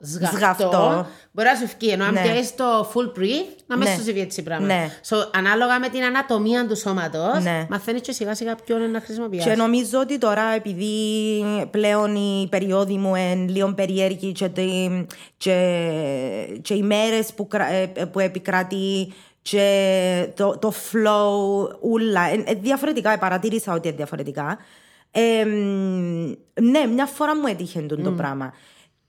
σγαφτό, σγαφτό. μπορεί να σου φκεί. Ενώ αν ναι. πιάσεις το full brief, να με ναι. σου συμβεί έτσι πράγμα. Ναι. So, ανάλογα με την ανατομία του σώματος, ναι. μαθαίνεις και σιγά σιγά ποιον να χρησιμοποιήσεις. Και νομίζω ότι τώρα, επειδή πλέον η περιόδη μου είναι λίγο περίεργη και, και, και οι μέρες που, που επικρατεί. Και το, το flow, ούλα. Ε, ε, διαφορετικά, παρατήρησα ότι είναι διαφορετικά. Ε, ναι, μια φορά μου έτυχε το mm. πράγμα.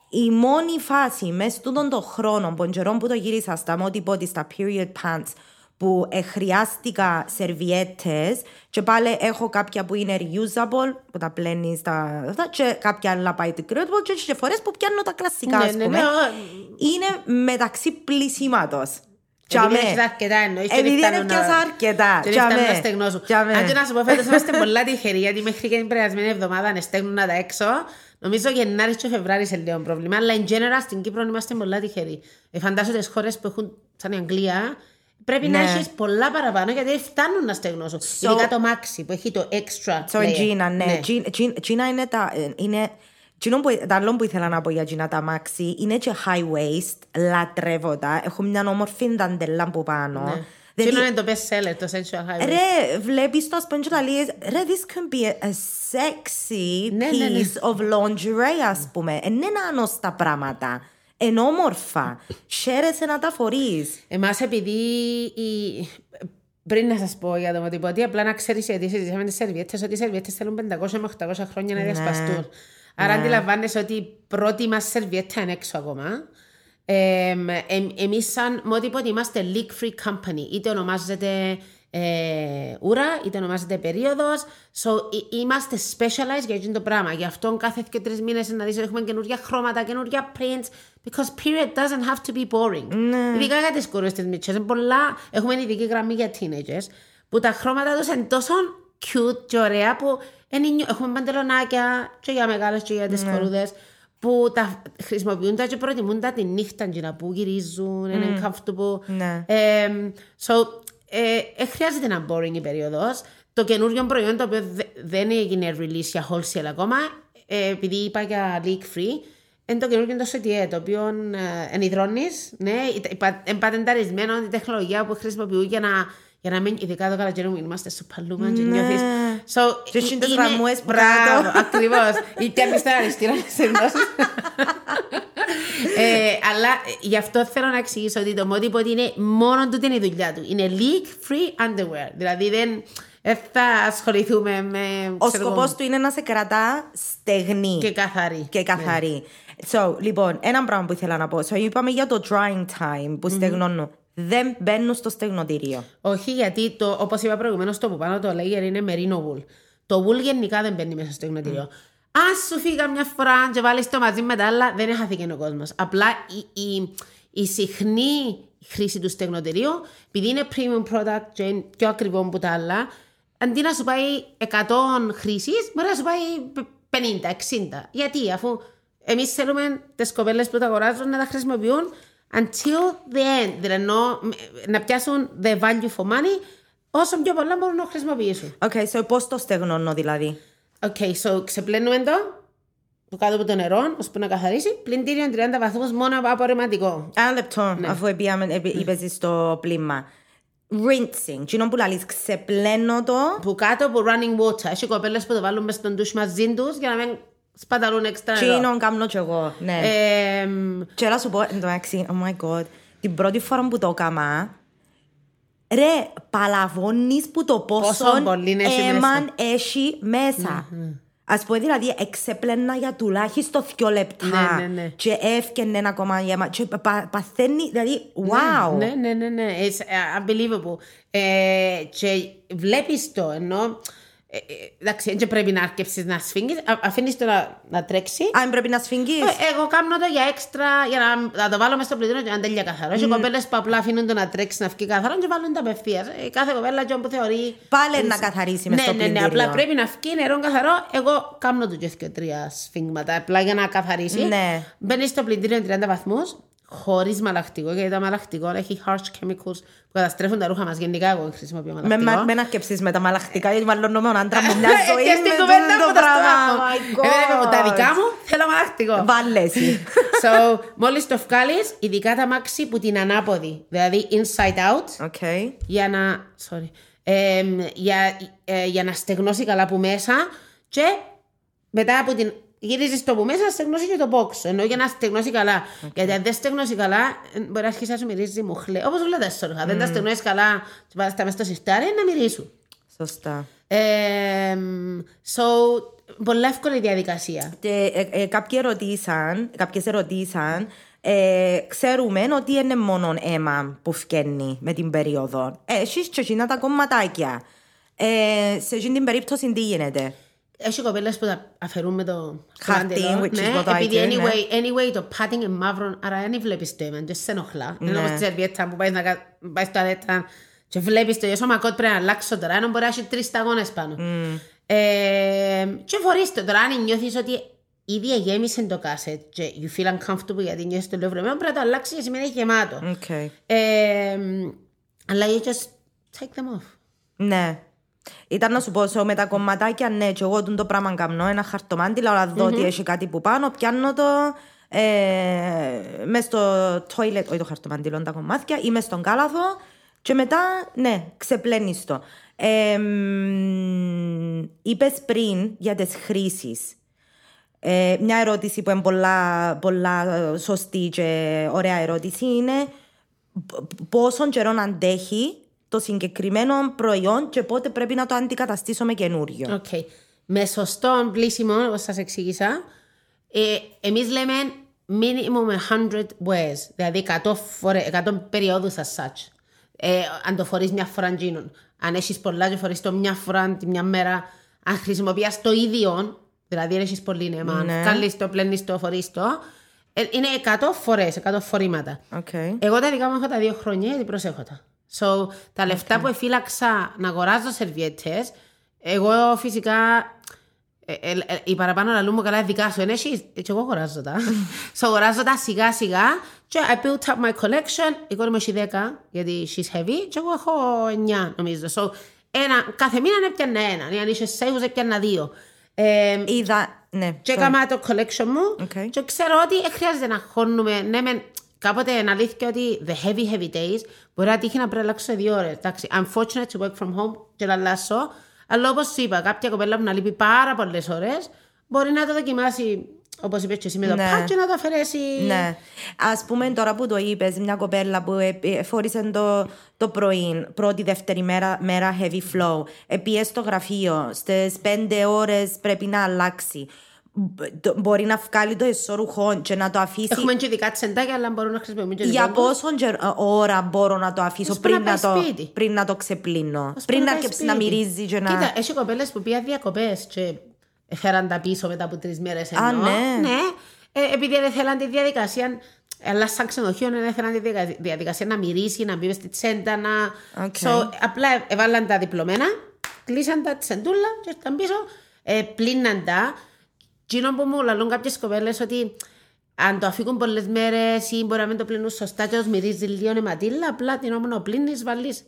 Η μόνη φάση μέσα στον το χρόνο ποντζερών που το γύρισα στα Modibodi, στα period pants, που ε, χρειάστηκα σερβιέτες, και πάλι έχω κάποια που είναι reusable, που τα πλένεις τα, και κάποια άλλα πάει το credible, και, και φορές που πιάνω τα κλασικά, ναι, ας πούμε. Ναι, ναι, ναι. Είναι μεταξύ πλησίματος. Επειδή έρχεσαι αρκετά εννοείς και δεν φτάνουν να στεγνώσουν. Αν και να σου πω φέτος είμαστε πολλά τυχεροί, γιατί μέχρι και την περασμένη εβδομάδα ανεστέγνουν να τα έξω. Νομίζω Γενάρης και Φεβράρης είναι λίγο πρόβλημα, αλλά in general στην Κύπρο είμαστε πολλά τυχεροί. Φαντάζομαι τις χώρες που έχουν σαν η Αγγλία πρέπει να έχεις πολλά παραπάνω, γιατί δεν φτάνουν να στεγνώσουν. Ειδικά το μάξι που έχει το extra layer. Τα άλλα που ήθελα να πω για Gina τα maxi είναι και high waist, λατρεύοντα. Έχουν μια όμορφη δαντελά που πάνω. Τι είναι το best seller, το sensual high waist. Ρε, βλέπεις το σπεντζολαλίες, ρε, this can be a sexy piece of lingerie, ας πούμε. Είναι άνος τα πράγματα. Είναι όμορφα. Χαίρεσαι να τα φορείς. Εμάς επειδή... Πριν να σας πω για το Modibodi, απλά να ξέρεις γιατί συζητήσαμε τις σερβιέτες, ότι οι σερβιέτες θέλουν πεντακόσια με οκτακόσια χρόνια να διασπαστούν. Άρα αντιλαμβάνεσαι ότι η πρώτη μας σερβιέτα είναι έξω ακόμα. Εμείς σαν Modibodi είμαστε leak-free company. Είτε ονομάζεται ε, ούρα, είτε ονομάζεται περίοδος. So, είμαστε specialized για αυτό το πράγμα. Γι' αυτό κάθε και τρεις μήνες να δεις ότι έχουμε καινούργια χρώματα, καινούργια prints. Because period doesn't have to be boring. Ναι. Ειδικά για τις κοροϊστές τις μητσές. Πολλά... Έχουμε ειδική γραμμή για teenagers που τα χρώματα τους είναι τόσο cute και ωραία που είναι... έχουμε παντελονάκια και για μεγάλες και για τις κορούδες. Ναι. Που τα χρησιμοποιούν τα και προτιμούν τα τη νύχτα και να που γυρίζουν, mm. είναι comfortable. Ναι. Ε, so, ε, ε, χρειάζεται ένα boring η περίοδος. Το καινούριο προϊόν το οποίο δε, δεν έγινε release για wholesale ακόμα, ε, επειδή είπα για leak free, είναι το καινούριο το σωτιέ, το οποίο ε, ενυδρώνεις, ναι, είναι πατενταρισμένο η τεχνολογία που χρησιμοποιούν για να... Για να μην, ειδικά το καλοκαίρι μου, είμαστε στο παλούμα και νιώθεις. Και εσύ είναι το τραμμουές πράγμα. Ακριβώς. Ή και αν είστε αριστήρα, αλλά γι' αυτό θέλω να εξηγήσω ότι το Modibodi είναι μόνο τούτη είναι η δουλειά του. Είναι leak-free underwear. Δηλαδή δεν θα ασχοληθούμε με... Ο σκοπός του είναι να σε κρατά στεγνή. Και καθαρή. Και καθαρή. So, λοιπόν, ένα πράγμα που ήθελα να πω. Είπαμε για το drying time που στεγνώνω. Δεν μπαίνουν στο στεγνοτήριο. Όχι, γιατί όπως είπα προηγουμένως, το που πάνω το λέγερ είναι merino wool. Το wool γενικά δεν μπαίνει μέσα στο στεγνοτήριο. Mm. Αν σου φύγει καμιά φορά και βάλεις το μαζί με τα άλλα, δεν έχαθηκε ο κόσμος. Απλά η, η, η συχνή χρήση του στεγνοτηρίου, επειδή είναι premium product και είναι πιο ακριβό από τα άλλα, αντί να σου πάει εκατό χρήσεις, μπορεί να σου πάει πενήντα εξήντα. Γιατί, αφού εμείς θέλουμε τις κοπέλες που τα αγοράζουν να τα χρησιμοποιούν. Until the end, δηλαδή να πιάσουν the value for money, όσο πιο πολλά μπορούν να χρησιμοποιήσουν. Οκ, okay, so πώς το στεγνώνω δηλαδή? Οκ, okay, so ξεπλένουμε το, το κάτω από το νερό, ώσπου να καθαρίσει, πλυντήριο τριάντα βαθμούς μόνο από απορριμματικό. Ένα λεπτό, ναι. Αφού είπες στο πλήμα. Rinsing, κοινό που λαλείς, ξεπλένω το. Που κάτω από running water, έχει κοπέλες που το βάλουν μέσα στον ντους μαζί τους για να μην... Σπαταλούν έξτρα νερό. Τσίνον, κάνω και εγώ, ναι. Και να σου πω, εντάξει, oh my god, την πρώτη φορά που το έκανα, ρε, παλαβώνεις που το πόσο έμαν έχει μέσα. Ας πω, δηλαδή, εξεπλένα για τουλάχιστον δύο λεπτά. Ναι, ναι, ναι. Και έφτιανε ένα ακόμα γεμά. Και παθαίνει, δηλαδή, wow. Ναι, ναι, ναι, ναι, it's unbelievable. Και βλέπεις το, ενώ... Ε, εντάξει, δεν πρέπει να αρκεψεις να σφίγγεις. Αφήνεις το να, να τρέξει. Αν πρέπει να σφίγγεις. Εγώ κάνω το για έξτρα, για να, να το βάλω μέσα στο πλυντήριο και να είναι τέλεια καθαρό. Mm. Οι κοπέλες που απλά αφήνουν το να τρέξει, να φύγει καθαρό και βάλουν τα απευθείας. Κάθε κοπέλα και όπου θεωρεί. Πάλι είναι να καθαρίσει μέσα, ναι, στο πλυντήριο. Ναι, ναι, απλά πρέπει να φύγει νερό καθαρό. Εγώ κάνω το και τρία σφίγγματα, απλά για να καθαρίσει. Ναι. Μπαίνεις στο πλυντήριο τριάντα βαθμούς, χωρίς μαλακτικό, γιατί το μαλακτικό έχει harsh chemicals που καταστρέφουν τα ρούχα μας. Γενικά εγώ χρησιμοποιώ μαλακτικό. Μην αρκεψείς με τα μαλακτικά, γιατί μάλλον με ο άντρα μου μια ζωή με το πράγμα. Τα δικά μου θέλω μαλακτικό. Βάλεσαι. So, μόλις το βγάλεις, ειδικά τα μάξι που την ανάποδη, δηλαδή inside out, για να, sorry, για να στεγνώσει καλά που μέσα και μετά από την... Γυρίζεις το που μέσα, στεγνώσει και το box. Ενώ για να στεγνώσει καλά. Okay. Γιατί αν δεν στεγνώσει καλά, μπορεί να αρχίσει να σου μυρίζει μουχλέ. Όπως όλα τα σωρχά. Mm. Δεν τα στεγνώσεις καλά, και βάλεις τα μέσα στο σιρτάρι, να μυρίσουν. Σωστά. Ε, so, πολύ εύκολη διαδικασία. Και, ε, ε, κάποιοι ερωτήσαν, κάποιες ερωτήσαν, ε, ξέρουμε ότι είναι μόνο αίμα που φκένει με την περίοδο. Έχεις και εκείνα τα κομματάκια. Ε, σε εκείνη την περίπτωση, τι γίνεται? Έχει κοπέλες που τα αφαιρούν με το χαρτί, ναι, επειδή do, anyway, ναι. Anyway, το padding είναι μαύρο, άρα δεν βλέπεις το αίμα, σε ενοχλά. Ναι. Ενώ όπως τη σερβιέτα που πάει στο τουαλέτα και βλέπεις το αίμα, κότ πρέπει να αλλάξω τώρα, ενώ μπορεί να έχει τρεις σταγόνες πάνω. Mm. Ε, και φορείς το τώρα, αν νιώθεις ότι ήδη γέμισε το κάσετ και you feel uncomfortable γιατί νιώθεις το λεωβρεμένο, πρέπει να το αλλάξεις γιατί σημαίνει γεμάτο. Okay. Ε, αλλά you just take them off. Ναι. Ήταν να σου πω, με τα κομματάκια, ναι, και εγώ το πράγμα κάνω ένα χαρτομάντιλα, αλλά δω ότι mm-hmm. έχει κάτι που πάνω, πιάνω το ε, μες στο toilet, όχι το χαρτομάντιλο, τα κομμάτια, ή μες στον κάλαθο και μετά, ναι, ξεπλένεις το. Ε, είπες πριν για τις χρήσεις. Ε, μια ερώτηση που είναι πολλά, πολλά σωστή και ωραία ερώτηση είναι πόσον καιρό αντέχει το συγκεκριμένο προϊόν και πότε πρέπει να το αντικαταστήσω με καινούριο. Okay. Με σωστό πλήσιμο, όπως σας εξήγησα, ε, εμείς λέμε minimum one hundred wears, δηλαδή εκατό, φορές, εκατό περιόδους as such. ε, αν το φορείς μια φορά τζίνον. Αν έχεις πολλά και φορείς το μια φορά τη μια μέρα, αν χρησιμοποιείς το ίδιο, δηλαδή έχεις πολύ νεμά, ναι. Καλείς το, πλένεις το, φορείς το, ε, είναι εκατό φορές, εκατό φορήματα. Okay. Εγώ τα δικά μου έχω τα δύο χρόνια γιατί προσέχω τα. So, τα λεφτά okay. που εφύλαξα να αγοράζω σερβιέτες, εγώ φυσικά... Ε, ε, ε, οι παραπάνω να λούμε καλά δικά σου. Είναι εσύ, και εγώ αγοράζω τα. So αγοράζω τα σιγά σιγά. Και I built up my collection. Η κόρη μου έχει δέκα, γιατί she's heavy. Και εγώ έχω εννιά νομίζω. So ένα, κάθε μήνα έπιανα ένα. Αν είσαι σίγουρος έπιανα δύο. Ε, Είδα, ναι. Και έκανα το collection μου. Okay. Και ξέρω ότι χρειάζεται να χώνουμε. Ναι, μεν, κάποτε είναι αλήθεια ότι the heavy, heavy days μπορεί να τύχει να πρέπει να αλλάξω δύο ώρες. I'm fortunate to work from home και να αλλάξω. Αλλά όπως σου είπα, κάποια κοπέλα που να λείπει πάρα πολλές ώρες μπορεί να το δοκιμάσει, όπως είπες και εσύ με το ναι. πάτ και να το αφαιρέσει. Ναι. Ας πούμε τώρα που το είπες, μια κοπέλα που εφόρησε το, το πρωί, πρώτη, δεύτερη μέρα, μέρα heavy flow, πήγε στο γραφείο, στις πέντε ώρες πρέπει να αλλάξει. Μπορεί να βγάλει το εσωρουχό και να το αφήσει. Έχουμε και ειδικά τσεντάκια, αλλά μπορώ να χρησιμοποιήσω και για πόσο ώρα μπορώ να το αφήσω πριν να, το, πριν να το ξεπλύνω, ως πριν να αρκεψει να μυρίζει και να... Κοίτα, έχει κοπέλες που πήγαν διακοπές και έφεραν τα πίσω μετά από τρεις μέρες εννοώ. Α, ναι. ναι. Ε, επειδή δεν θέλαν τη διαδικασία, αλλά σαν ξενοδοχείο δεν θέλαν τη διαδικασία να μυρίσει, να μπει στη τσέντα, να... Okay. So, απλά έβαλαν τα διπλωμένα, κλείσαν τα τσεντούλα και ήρθαν πίσω, ε, πλύναν τα. Εκείνο που μου λαλούν κάποιες κοπέλες ότι αν το αφήκουν πολλές μέρες ή μπορεί να μην το πλύνουν σωστά και τους μυρίζει λίγο νεματίλα, απλά την όμονα πλύνεις, βάλεις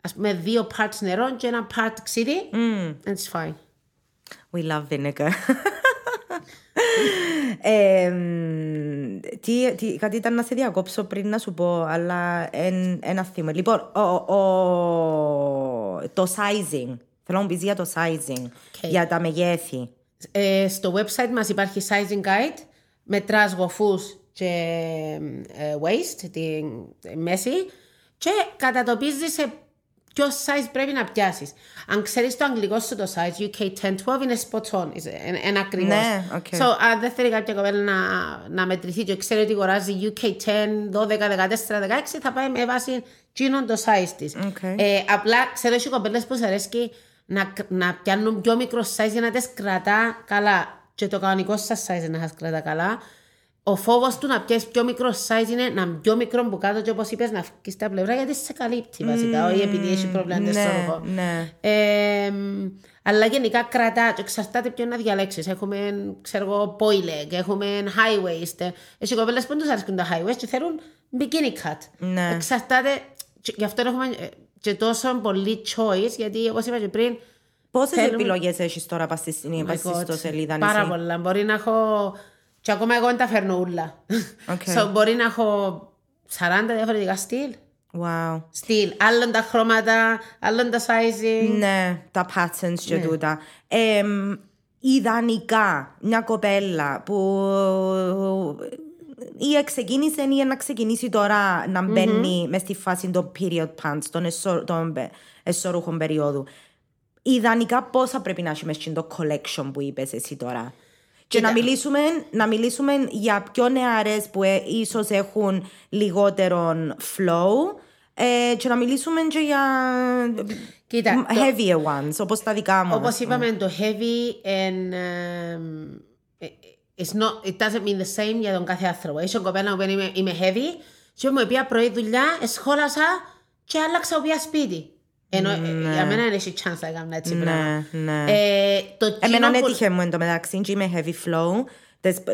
ας πούμε δύο parts νερό και ένα part ξύδι mm. and it's fine. We love vinegar. ε, τι, τι, κάτι ήταν να σε διακόψω πριν να σου πω, αλλά εν, ένα θύμα. Λοιπόν, ο, ο, ο, το sizing. Θέλω να πεις για το sizing, okay. για τα μεγέθη. Ε, στο website μας υπάρχει sizing guide, μετράς γοφούς και ε, waist, τη ε, μέση, και κατατοπίζεις σε ποιο size πρέπει να πιάσεις. Αν ξέρεις το αγγλικό σου το size, γιου κέι δέκα δώδεκα είναι spot on, είναι, είναι ακριβώς. Ναι, okay. So, αν δεν θέλει κάποια κοπέλα να, να μετρηθεί και ξέρει ότι αγοράζει γιου κέι δέκα, δώδεκα, δεκατέσσερα, δεκαέξι, θα πάει με βάση γίνον το size της. Okay. Ε, απλά ξέρω οι κοπέλες που σας αρέσκει Να, να πιάνουν πιο μικρό size για να τις κρατά καλά. Και το κανονικό σας size να σας κρατά καλά. Ο φόβος του να πιάσεις πιο μικρό size είναι να είναι πιο μικρό που κάτω, και όπως είπες να φύγεις τα πλευρά γιατί σε καλύπτει βασικά, mm, όχι επειδή έχει πρόβλημα να τεστορροπώ. Ναι. Ε, αλλά γενικά κρατά, εξαρτάται ποιο να διαλέξεις. Έχουμε, ξέρω εγώ, boy leg, έχουμε high waist. Έχει κοπέλες που τους αρέσκουν τα high waist και θέλουν bikini cut. Ναι. Εξαρτάται, γι' αυτό έχουμε... Και τόσο πολύ choice, γιατί όπως είπα και πριν... Πόσες θέλουμε... επιλογές έχεις τώρα πας στην ιστοσελίδα? Πάρα πολλά. Μπορεί να έχω... Και ακόμα εγώ δεν τα φέρνω ούλα. Okay. So, μπορεί να έχω σαράντα διαφορετικά στυλ. Wow. Στυλ. Άλλον τα χρώματα, άλλον τα sizing. Ναι, τα patterns και ναι. τούτα. Ε, ιδανικά, μια κοπέλα που... ή ξεκίνησε ή να ξεκινήσει τώρα να μπαίνει mm-hmm. μες στη φάση των period pants, των, εσω, των εσωρούχων περίοδου. Ιδανικά πόσα πρέπει να έχει μες το collection που είπες εσύ τώρα? Και να μιλήσουμε, να μιλήσουμε για πιο νεαρές που ε, ίσως έχουν λιγότερο flow, ε, και να μιλήσουμε και για... Κοίτα, heavier το... ones, όπως τα δικά μου. Όπως είπαμε, το heavy and... Um... It's not, it doesn't mean the same για τον κάθε άνθρωπο. Είσαι κοπέλα που είμαι, είμαι heavy και μου είπα πρωί δουλειά, εσχόλασα και άλλαξα οποία σπίτι. Ενώ ναι. για μένα δεν έχει chance να κάνω έτσι ναι, πράγμα. Ναι. Ε, Εμένα που... έτυχε μου εν τω μεταξύ και είμαι heavy flow.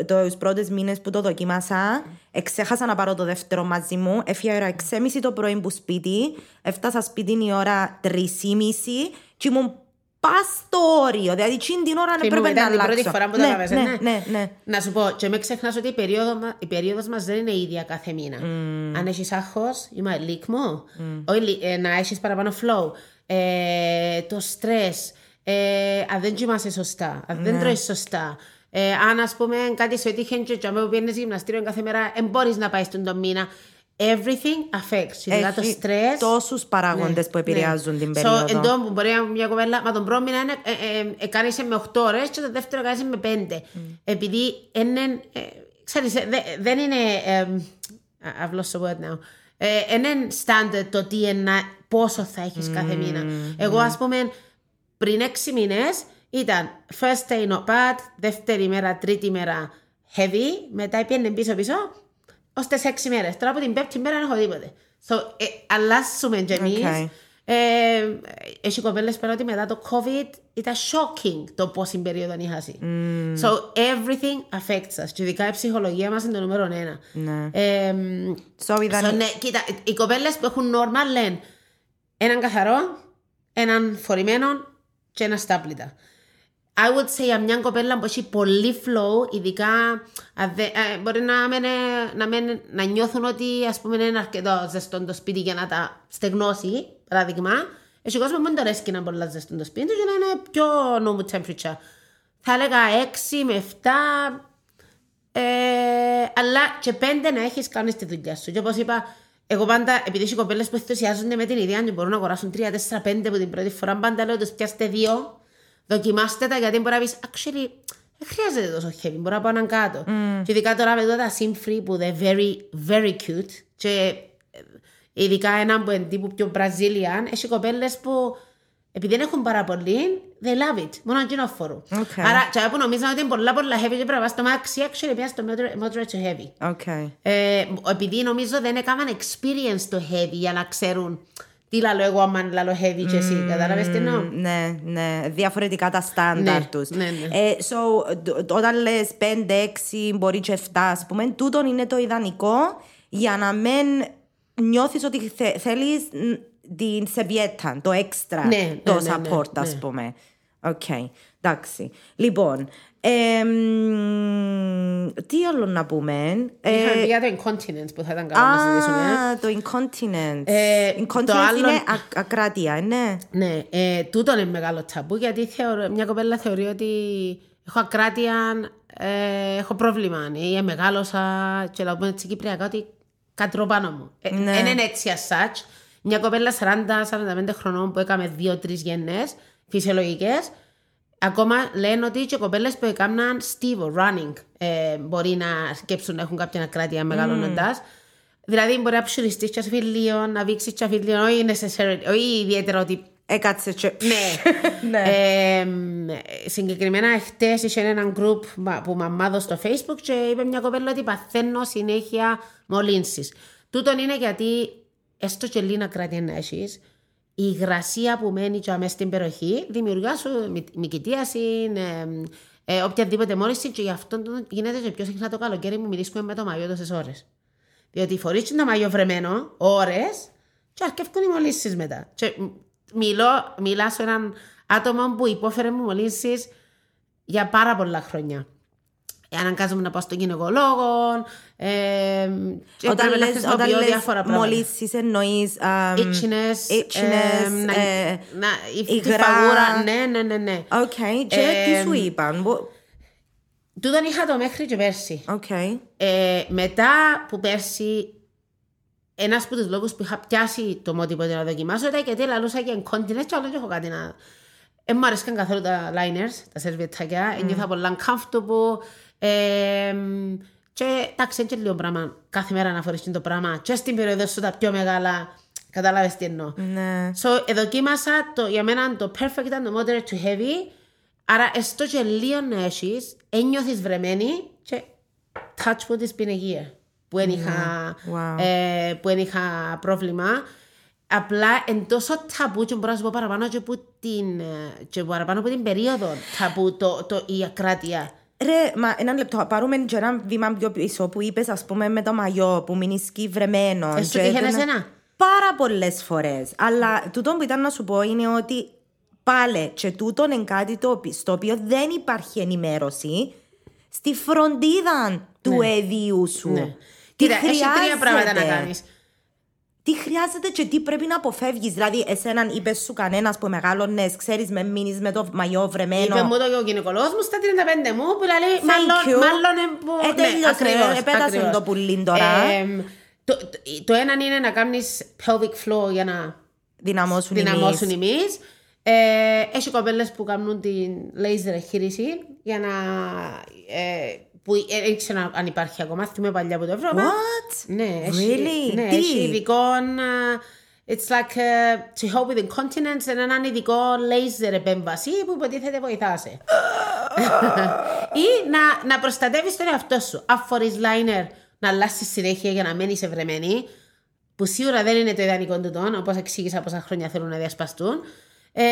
Τους πρώτες μήνες που το δοκίμασα, εξέχασα να πάρω το δεύτερο μαζί μου. Έφυγα η ώρα έξι και μισή το πρωί που σπίτι. Έφτασα σπίτι η ώρα τρία και μισή και ήμουν πας στο όριο, δηλαδή την ώρα να πρέπει να αλλάξω. Πρώτη φορά που ναι, το ναι, ναι. Ναι, ναι. Να σου πω, και μην ξεχνάς ότι η, περίοδο, η περίοδος μας δεν είναι η ίδια κάθε μήνα. Mm. Αν έχεις άγχος, είμαι λίκμο, mm. ε, να έχεις παραπάνω flow, ε, το στρες, ε, αν δεν κοιμάσαι σωστά, αν δεν ναι. τρώεις σωστά, ε, αν ας πούμε κάτι σου έτυχε και αν πιένεις γυμναστήριο κάθε μέρα, δεν μπορείς να πάει στον τον μήνα. Everything affects. Δηλαδή το stress. Τόσους παράγοντες ναι, που επηρεάζουν ναι. την περίοδο. So, εντός που μπορεί μια κοπέλα, μα τον πρώτο μήνα έκανες με οκτώ ώρες και το δεύτερο έκανες με πέντε. Mm. Επειδή, εν, εν, ε, ξέρεις, δε, δεν είναι. Um, I've lost the word now. δεν είναι standard το τι ένα, πόσο θα έχεις mm, κάθε μήνα. Εγώ mm. ας πούμε πριν έξι μήνες ήταν first day not bad, δεύτερη μέρα, τρίτη μέρα heavy, μετά πήγαινε πίσω πίσω ως τις έξι μέρες. Τώρα από την πέπτη μέρα δεν έχω τίποτε. So, ε, αλλάσουμε και εμείς. Okay. Ε, εσύ κοπέλες πέρα ότι μετά το COVID ήταν shocking το πόση περίοδο είχα ζει. Mm. So everything affects us. Και ειδικά η ψυχολογία μας είναι το νούμερο ένα. Ναι. Ε, so, so, ναι, κοίτα, οι κοπέλες που έχουν normal λένε έναν καθαρό, έναν φορημένο και ένα στάπλητα. I would say για μια κοπέλα που έχει πολύ flow, ειδικά αδε, ε, μπορεί να, μένε, να, μένε, να νιώθουν ότι ας πούμε είναι αρκετό ζεστό το σπίτι για να τα στεγνώσει, παράδειγμα. Εσύ κόσμο μην το αρέσκει να μπορεί να ζεστό το σπίτι για να είναι πιο normal temperature. Θα έλεγα έξι με επτά, ε, αλλά και πέντε να έχεις κάνει τη δουλειά σου. Και όπως είπα, εγώ πάντα, επειδή οι κοπέλες που ενθουσιάζονται με την ιδέα και μπορούν να αγοράσουν τρία, τέσσερα, πέντε από την πρώτη φορά, πάντα λέω τους πιάστε δύο. Δοκιμάστε τα γιατί μπορεί να πεις actually, δεν χρειάζεται τόσο heavy, μπορεί να πάω έναν κάτω. Mm. Και ειδικά τώρα με τα σύμφρυ που είναι very, very cute. Και ειδικά έναν που είναι τύπου πιο Brazilian, έχει κοπέλες που επειδή δεν έχουν πάρα πολύ, they love it. Μόνο να γίνω φόρου. Okay. Άρα τσάι που νομίζαν ότι είναι πολλά πολλά heavy και πρέπει να πας στο maxi, actually πια στο moderate to heavy. Okay. Ε, επειδή νομίζω δεν έκαναν experience το heavy για να ξέρουν τι λαλώ εγώ άμα λαλώ heavy και εσύ, κατάλαβες τι εννοώ. Ναι, ναι, διαφορετικά τα στάνταρ τους. So, όταν λες πέντε έξι μπορεί και εφτά, ας πούμε, τούτον είναι το ιδανικό για να μην νιώθεις ότι θέλεις την σεβιέτα, το έξτρα, το support, ας πούμε. Οκ, εντάξει. Λοιπόν, τι άλλο να πούμε. Είχαμε για το incontinence που θα ήταν καλό να συζητήσουμε. Α, το incontinence. Incontinence είναι ακράτεια, ναι. Ναι, τούτο είναι μεγάλο τσαμπού γιατί μια κοπέλα θεωρεί ότι έχω ακράτεια, έχω πρόβλημα. Ή μεγάλωσα και λέω έτσι κυπριακά ότι κατρώ πάνω μου. Δεν είναι έτσι as such. Μια κοπέλα σαράντα με σαράντα πέντε χρονών που έκαμε δύο τρεις γεννές φυσιολογικές, ακόμα λένε ότι και οι κοπέλες που έκαναν στίβο, running, ε, μπορεί να σκέψουν να έχουν κάποια ακράτεια μεγαλώνοντας. Mm. Δηλαδή μπορεί να ψουριστείς και αφιλίων, να βήξεις και αφιλίων, όχι ιδιαίτερα ότι... Έκατσε και... Ναι. ε, συγκεκριμένα, χτες είχε έναν group που μαμάδω στο Facebook και είπε μια κοπέλα ότι παθαίνω συνέχεια μολύνσεις. Τούτον είναι γιατί, έστω και λίγα ακράτεια να έχεις, η υγρασία που μένει και αμέσως στην περιοχή δημιουργά σου μικητίαση, ε, ε, οποιαδήποτε μόλυνση, και γι' αυτό γίνεται και πιο συχνά το καλοκαίρι που μυρίζουμε με το μαγιό τόσες ώρες. Διότι φορείς το μαγιό βρεμένο ώρες και αρκεύκουν οι μολύνσεις μετά. Και μιλώ, μιλά σε έναν άτομο που υπόφερε μου μολύνσεις για πάρα πολλά χρόνια. Αναγκάζομαι να πάω στον γυναικολόγο. Ε, όταν λες, όταν λες μολύσεις εννοείς um, itchiness, itchiness um, ε, να, ε, υγρά φαγούρα, ναι, ναι, ναι, ναι. Okay. Και ε, τι σου είπαν που... Τούτον είχα το μέχρι και πέρσι. Okay. ε, Μετά που πέρσι, ένας από τους λόγους που είχα πιάσει το Modibodi να δοκιμάσω ήταν γιατί λαλούσα και incontinence και άλλο και έχω κάτι να... Ε, μου αρέσκαν καθόλου τα liners, τα σερβιετάκια. Mm. Ένιωθα πολλά uncomfortable. Ε, και εντάξει, και λίγο πράγμα. Κάθε μέρα να φορείς το πράγμα. Και στην περίοδο σου τα πιο μεγάλα. Κατάλαβες τι εννοώ. Ναι. So, εδοκίμασα το, για μένα το perfect ήταν το moderate to heavy. Άρα, έστω και λίγο να έχεις, ένιωθες βρεμένη και touch with this πινεγία. Που δεν είχα, yeah. wow. ε, που δεν είχα πρόβλημα. Απλά εν τόσο ταμπού και μπορώ να σου πω παραπάνω και, που την, και παραπάνω από την περίοδο ταμπού το, το, η ακράτεια. Ρε, μα έναν λεπτό, πάρουμε και ένα βήμα πιο πίσω που είπες ας πούμε με το μαγιό που μηνίσκει βρεμένο. Εσύ το είχε ένα σένα. Πάρα πολλές φορές, αλλά τούτο που ήταν να σου πω είναι ότι πάλι και τούτο είναι κάτι το, στο οποίο δεν υπάρχει ενημέρωση στη φροντίδα ναι. του αιδίου σου. Ναι. Τι Κοίτα, χρειάζεται. Έχει τρία πράγματα να κάνεις. Τι χρειάζεται και τι πρέπει να αποφεύγεις. Δηλαδή, εσέναν είπες σου κανένας που μεγάλωνες, ξέρεις με μείνεις με το μαγιό βρεμένο. Είπε μου το και ο γυναικολόγος μου στα τριάντα πέντε μου που λέει μάλλον, μάλλον εμπο... ε, τέλειωσε, ναι, ακριβώς, επέτασε ακριβώς. το πουλήν τώρα. Ε, το, το, το έναν είναι να κάνεις pelvic floor για να δυναμώσουν, δυναμώσουν οι μυς. Ε, έχει κοπέλες που κάνουν την laser χείριση για να... Ε, που έτσι αν υπάρχει ακόμα, θυμάμαι παλιά από το Ευρώπη. What? Ναι, really? Ναι, έχει ειδικών... It's like to help with incontinence, and έναν ειδικό λέιζερ επέμβαση που υποτίθεται βοηθάσαι. Ή να, να προστατεύεις τον εαυτό σου. Αν φορείς liner, να αλλάσεις συνέχεια για να μένεις ευρεμένη, που σίγουρα δεν είναι το ιδανικό τούτον, όπως εξήγησα πόσα χρόνια θέλουν να διασπαστούν. Ε,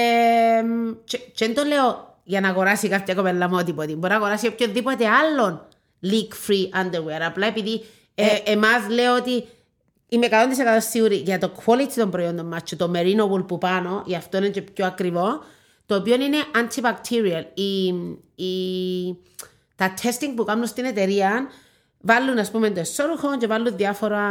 και, και δεν το λέω για να αγοράσει κάποια κοπέλα Modibodi. Μπορεί να αγοράσει οποιοδήποτε άλλον leak-free underwear. Απλά επειδή ε, ε, εμάς λέω ότι είμαι εκατό τοις εκατό σίγουρη για το quality των προϊόντων μας και το merino wool που πάνω, γι' αυτό είναι και πιο ακριβό, το οποίο είναι antibacterial. Η, η, τα testing που κάνουν στην εταιρεία βάλουν, ας πούμε, το εσώρουχο και βάλουν διάφορα,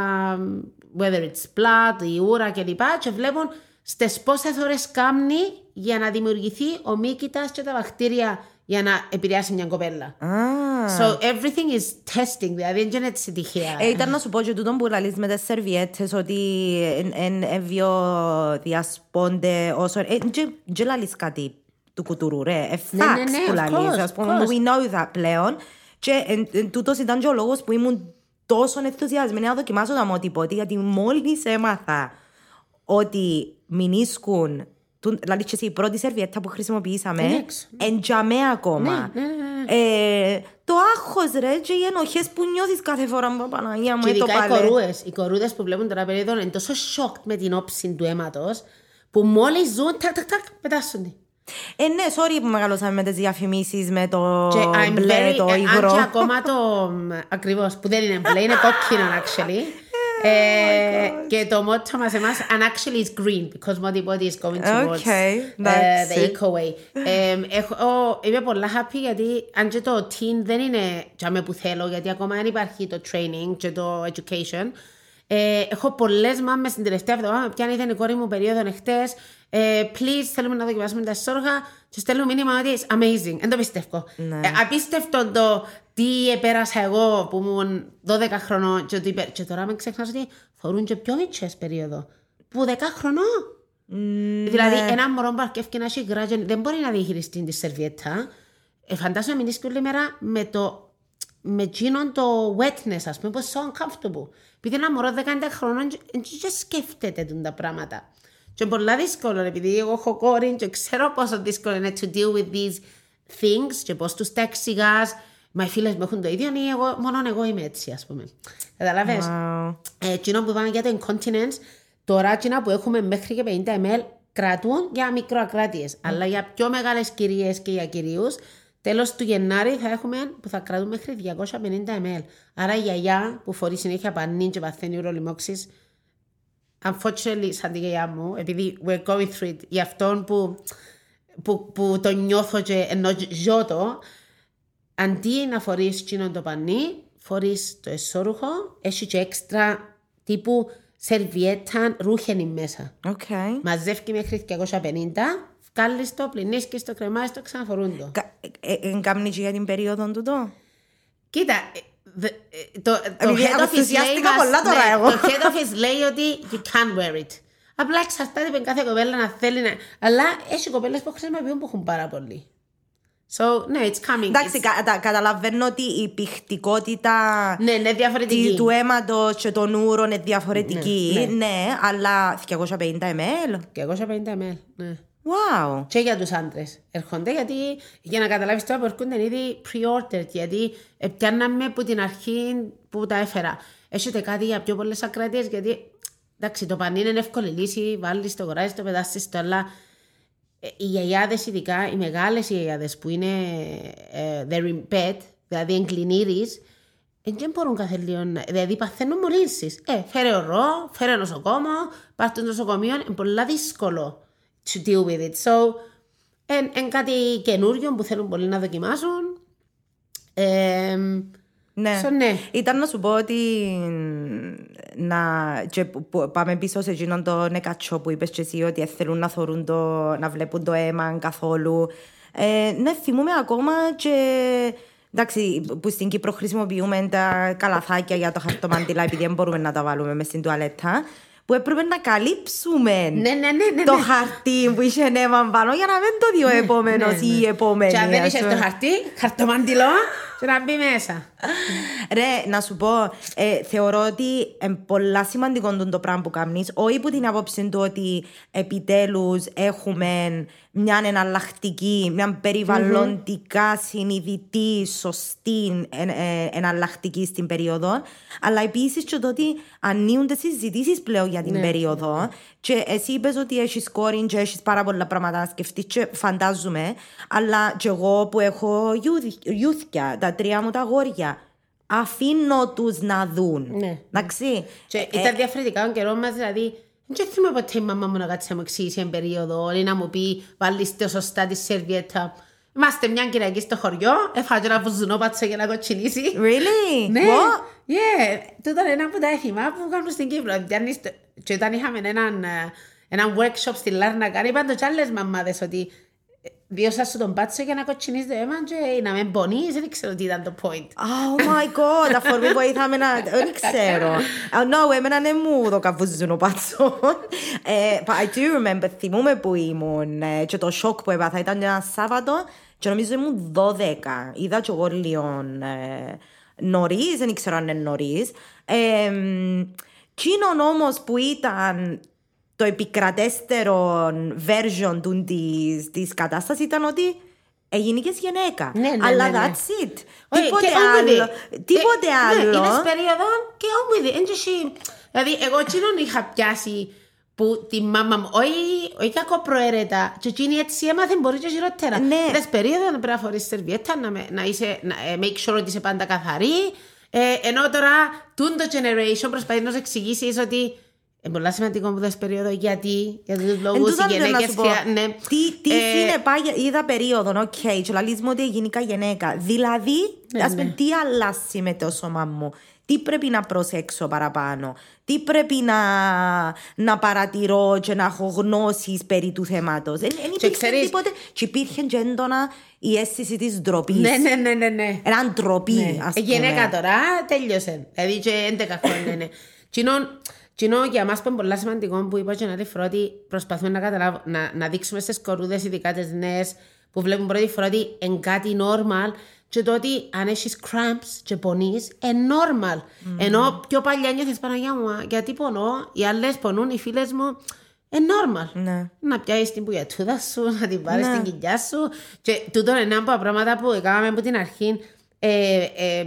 whether it's blood, η ούρα κλπ. Και βλέπουν στις πόσες ώρες κάμνει για να δημιουργηθεί ο μύκητας και τα βακτήρια για να επηρεάσει μια κοπέλα. Ah. So everything is testing, δηλαδή δεν είναι τυχαία. Ε, ήταν να σου πω και τούτο που λαλείς με τις σερβιέτες, ότι εν ευβιοδιασπώνται όσο... Και λαλείς κάτι του κουτουρού, ρε. Εφτάξ που λαλείς, ας πούμε, we know that πλέον. Και τούτος ήταν και ο λόγος που ήμουν τόσο ενθουσιασμένη να δοκιμάσω τα Modibodi, γιατί μόλις έμαθα ότι μηνίσκουν... Δηλαδή και η πρώτη σερβιέτα που χρησιμοποιήσαμε εντιαμέ ακόμα. Ναι, ναι, ναι. Ε, το άγχος ρε και οι ενοχές που νιώθεις κάθε φορά με Παναγία μου. Και ειδικά οι κορούες. Οι κορούδες που βλέπουν τώρα περίπου είναι τόσο σοκ με την όψη του αίματος που μόλις ζουν τακ τακ τακ πετάσσονται. Ε, ναι, sorry που μεγαλώσαμε με τις διαφημίσεις, με το και μπλε, very, το υγρό. Αν και ακόμα το ακριβώς που δεν είναι μπλε, είναι κόκκινο actually. Ε, oh και το μότο μας εμάς and actually it's green because Modibodi is going towards okay, uh, the eco way. ε, έχω, είμαι πολλά happy γιατί αν και το teen δεν είναι τζάμε που θέλω, γιατί ακόμα δεν υπάρχει το training και το education. Ε, έχω πολλές μάμες στην τελευταία εβδομάδα με πιάνε, ήταν η κόρη μου περίοδο εχθές. Ε, please, θέλουμε να δοκιμάσουμε τα σόργα και στέλνω μήνυμα ότι it's amazing. Δεν το πιστεύω. Ναι. Ε, απίστευτο το τι επέρασα εγώ που ήμουν δώδεκα χρονών και, υπε... και τώρα με ξεχνάς ότι φορούν και πιο μικρές περίοδο που δέκα χρονών. Ναι. Δηλαδή ένα μωρό που αρκεύει να έχει γράγιον δεν μπορεί να διαχειριστεί τη σερβιέτα. Ε, φαντάζομαι να μιλήσει και όλη μέρα με το... με γίνον το wetness, ας πούμε, πως so uncomfortable. Επειδή ένα μωρό δεκαεννιά χρονών και σκέφτεται τα πράγματα. Και είναι πολλά δύσκολο, επειδή εγώ έχω κόρη και ξέρω πόσο δύσκολο είναι to deal with these things και πώς τους τα εξηγάς. Μα οι φίλες μου έχουν το ίδιο, ή εγώ, μόνο εγώ είμαι έτσι, ας πούμε. Καταλαβαίνεις. Wow. Ε, κοινό που πάμε για το incontinence, τώρα κοινά που έχουμε μέχρι και πενήντα μιλιλίτρα κρατούν για μικροακράτειες. Mm. Αλλά για πιο μεγάλες κυρίες και για κυρίους, τέλος του Γενάρη θα έχουμε που θα κρατούν μέχρι διακόσια πενήντα μιλιλίτρα. Άρα η γιαγιά που φορεί συνέχεια πανίν και παθαίνει ουρολιμόξης, unfortunately σαν τη γιαγιά μου, επειδή we're going through it, για αυτόν που, που, που το νιώθω και ενώ ζω το, αντί να φορείς τσίνον το πανί, φορείς το εσώρουχο, έχει και έξτρα τύπου σερβιέτα ρούχενη μέσα. Okay. Μαζεύει μέχρι διακόσια πενήντα. Κάλλεις το, πλυνείς και στο κρεμάζεις το, ξαναφορούν το. Εγκάμνεις για την περίοδο του το? Κοίτα, το head office λέει ότι you can wear it. Απλά εξαρτάται με κάθε κοπέλα να θέλει να... Αλλά έχει κοπέλες που χρησιμοποιούν που έχουν πάρα πολύ. So, no, it's coming. Εντάξει, καταλαβαίνω ότι η πηχτικότητα του αίματος και των ούρων είναι διαφορετική. Ναι, αλλά διακόσια πενήντα μιλιλίτρα. διακόσια πενήντα μιλιλίτρα, ναι. Wow. Και για τους άντρες έρχονται, γιατί για να καταλάβεις τώρα που έρχονται ήδη pre-ordered, γιατί πιάναμε από την αρχή που τα έφερα. Έχετε κάτι για πιο πολλές ακράτειες, γιατί εντάξει, το πανί είναι εύκολη λύση, βάλεις το κοράζεις, το πετάσεις το, αλλά οι γιαγιάδες ειδικά, οι μεγάλες γιαγιάδες που είναι uh, they're in bed, δηλαδή εγκλινήρεις, δεν μπορούν κάθε λίγο, δηλαδή παθαίνουν μολύνσεις. Ε, φέρε ορό, φέρε νοσοκόμο, πάρ' το νοσοκομείο, είναι πολλά δύσκολο to deal with it. So, είναι κάτι καινούριο που θέλουν πολύ να δοκιμάσουν. Ε, ναι. So, ναι. Ήταν να σου πω ότι να, και, που, πάμε πίσω σε εκείνον τον εκατσό που είπες και εσύ ότι θέλουν να, θωρούν το, να βλέπουν το αίμα καθόλου. Ε, ναι, θυμούμε ακόμα και... Εντάξει, που στην Κύπρο χρησιμοποιούμε τα καλαθάκια για το χαρτομαντήλα επειδή δεν μπορούμε να τα βάλουμε μες στην τουαλέτα, που έπρεπε να καλύψουμε ναι, ναι, ναι, ναι, το ναι. χαρτί που είχε αίμα πάνω για να μην το δει ο επόμενος ναι, ναι, ναι. ή η επόμενη. Και αν δεν είσαι το χαρτί, χαρτομαντήλο, Και να μπει μέσα. Ρε, να σου πω, ε, θεωρώ ότι είναι πολλά σημαντικό το πράγμα που κάνεις. Όχι υπό την άποψη του ότι επιτέλους έχουμε μια εναλλακτική, μια περιβαλλοντικά συνειδητή, σωστή εν, ε, εναλλακτική στην περίοδο. Αλλά επίσης και το ότι ανοίγονται συζητήσεις πλέον για την ναι. περίοδο. Και εσύ είπες ότι έχεις κόρη και έχεις πάρα πολλά πράγματα να σκεφτείς και φαντάζομαι. Αλλά και εγώ που έχω γιούθια, τα τρία μου τα αγόρια, αφήνω τους να δουν. Ναι. Εντάξει. Και ε, ήταν διαφορετικά ο καιρό μας, δηλαδή. Δεν θυμάμαι ποτέ η μαμά μου να κάτσει να μου εξηγήσει εν περίοδο ή να μου πει βάλτε σωστά τη σερβιέτα. Είμαστε μια Κυριακή στο χωριό, έφαγα ένα βουζουνό πάτσα για να κοτσινίσει. Really? Ναι. What? Yeah. Του ήταν ένα από τα έθιμα που κάνουν στην Κύπρο. Και όταν είχαμε έναν, έναν workshop στη Λάρνακα, είπαν το κι άλλες μαμάδες ότι βίωσα σου τον πάτσα για να κοτσινίσει το αίμα και να με εμπονείς, δεν ξέρω τι ήταν το point. Oh my god, αφορμή που ήθαμε να... δεν ξέρω. No, εμένα δεν μου το καβούζουν ο πάτσο. But I do remember, θυμούμαι που ήμουν και το σοκ που έπαθα. Ήταν ένα Σάββατο και νομίζω ήμουν δώδεκα. Είδα και εγώ λίγο νωρίς, δεν ξέρω αν είναι νωρίς. Κείνον όμως που ήταν... το επικρατέστερο version του της, της κατάστασης ήταν ότι έγινηκες γυναίκα. Ναι, ναι, αλλά ναι, ναι. That's it. Όχι, τίποτε άλλο. Τίποτε ε, άλλο. Ναι, είναι περίοδο και όμοιδη. Δηλαδή, εγώ τσίνον είχα πιάσει που τη μάμα μου, όχι κακοπροαίρετα, και τσίνη έτσι έμαθε μπορεί και χειρότερα. Ναι. Είδες περίοδο να πρέπει να φορείς σερβιέτα, να, να, είσαι, να make sure ότι είσαι πάντα καθαρή. Ε, ενώ τώρα, τούντο generation προσπαθεί να σου εξηγήσεις ότι είναι πολύ σημαντικό που δες περίοδο γιατί, για τους λόγους οι γυναίκες χρειάζονται. Ναι. Τι, τι ε... είναι πάει, είδα περίοδο, οκ, okay, και λαλείς μου ότι γίνηκα γυναίκα. Δηλαδή, ναι, ας πούμε, ναι. τι αλλάζει με το σώμα μου, τι πρέπει να προσέξω παραπάνω, τι πρέπει να, να παρατηρώ και να έχω γνώσεις περί του θέματος. Δεν υπήρχε ξέρεις... τίποτε και υπήρχε και έντονα η αίσθηση της ντροπής. Ναι, ναι, ναι, ναι, ναι. Έναν ντροπή, ναι. ας πούμε. Γυναίκα τώρα τέλειωσε, δηλαδή και έντεκα χρόνια, ναι. Κοινό, για εμάς είναι πολύ σημαντικό που είπα και να δείχνω ότι προσπαθούμε να, καταλάβω, να, να δείξουμε στις κορούδες, ειδικά τις νέες, που βλέπουν πρώτη φορά ότι είναι κάτι normal και το ότι αν έχεις cramps και πονείς, είναι normal. Mm-hmm. Ενώ πιο παλιά νιώθεις Παναγιά μου, γιατί πονώ, οι άλλες πονούν, οι φίλες μου, είναι normal. Ναι. Να πιάσεις την πουλιατούδα σου, να την πάρεις ναι. την κοιλιά σου. Και τούτο είναι ένα από πράγματα που έκαναμε από την αρχή. Ε, ε,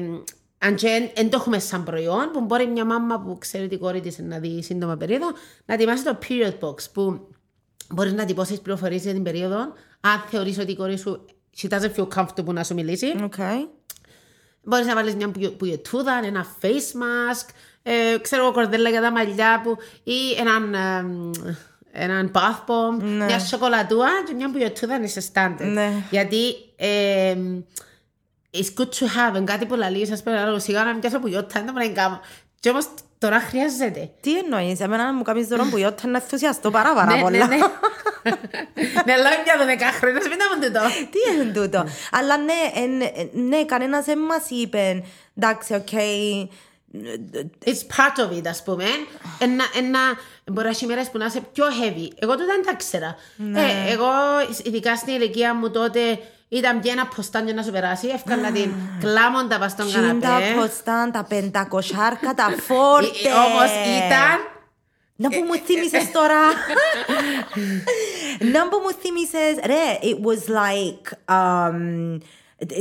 Αν και δεν το έχουμε σαν προϊόν, που μπορεί μια μάμα που ξέρει την κόρη της να δει σύντομα περίοδο, να ετοιμάσει το period box που μπορείς να τυπώσεις πληροφορίες για την περίοδο, αν θεωρείς ότι η κόρη σου κοιτάζει πιο comfortable να σου μιλήσει. Okay. Μπορείς να βάλεις μια πουλιωτούδα, ένα face mask, ε, ξέρω κορδέλα για τα μαλλιά που, ή έναν... Ε, έναν bath bomb, ναι. μια σοκολατούα και μια πουλιωτούδα είναι σε standard. Ναι. Γιατί... Ε, it's good to have, είναι κάτι που λαλείς, ας πούμε, αλλά σιγά να μην πιάσω πουλιώτα, δεν το πρέπει να κάνω. Και όμως τώρα χρειάζεται. Τι εννοείς, εμένα να μου κάνεις τώρα πουλιώτα, να ενθουσιαστώ πάρα πάρα πολλά. Ναι, ναι, ναι. Ναι, αλλά πια δωδεκάχρονες, μην τα πούν τούτο. Τι είναι τούτο. Αλλά ναι, κανένας δεν μας είπε, εντάξει, οκ. It's part of it, ας πούμε. Μπορεί να έχει μέρες που να είσαι πιο heavy. Εγώ τότε δεν τα ξέρα. Εγώ, ειδικά στην ηλικία μου τότε, ήταν πια ένα ποστάν για να σου περάσει, εύκολα την κλάμοντα πας στον καναπέ. Κιντα ποστάν, τα πεντακοσάρκα, τα φόρτε. Όμως ήταν... Να που μου θύμισες τώρα. Να που μου θύμισες, ρε, it was like... Um,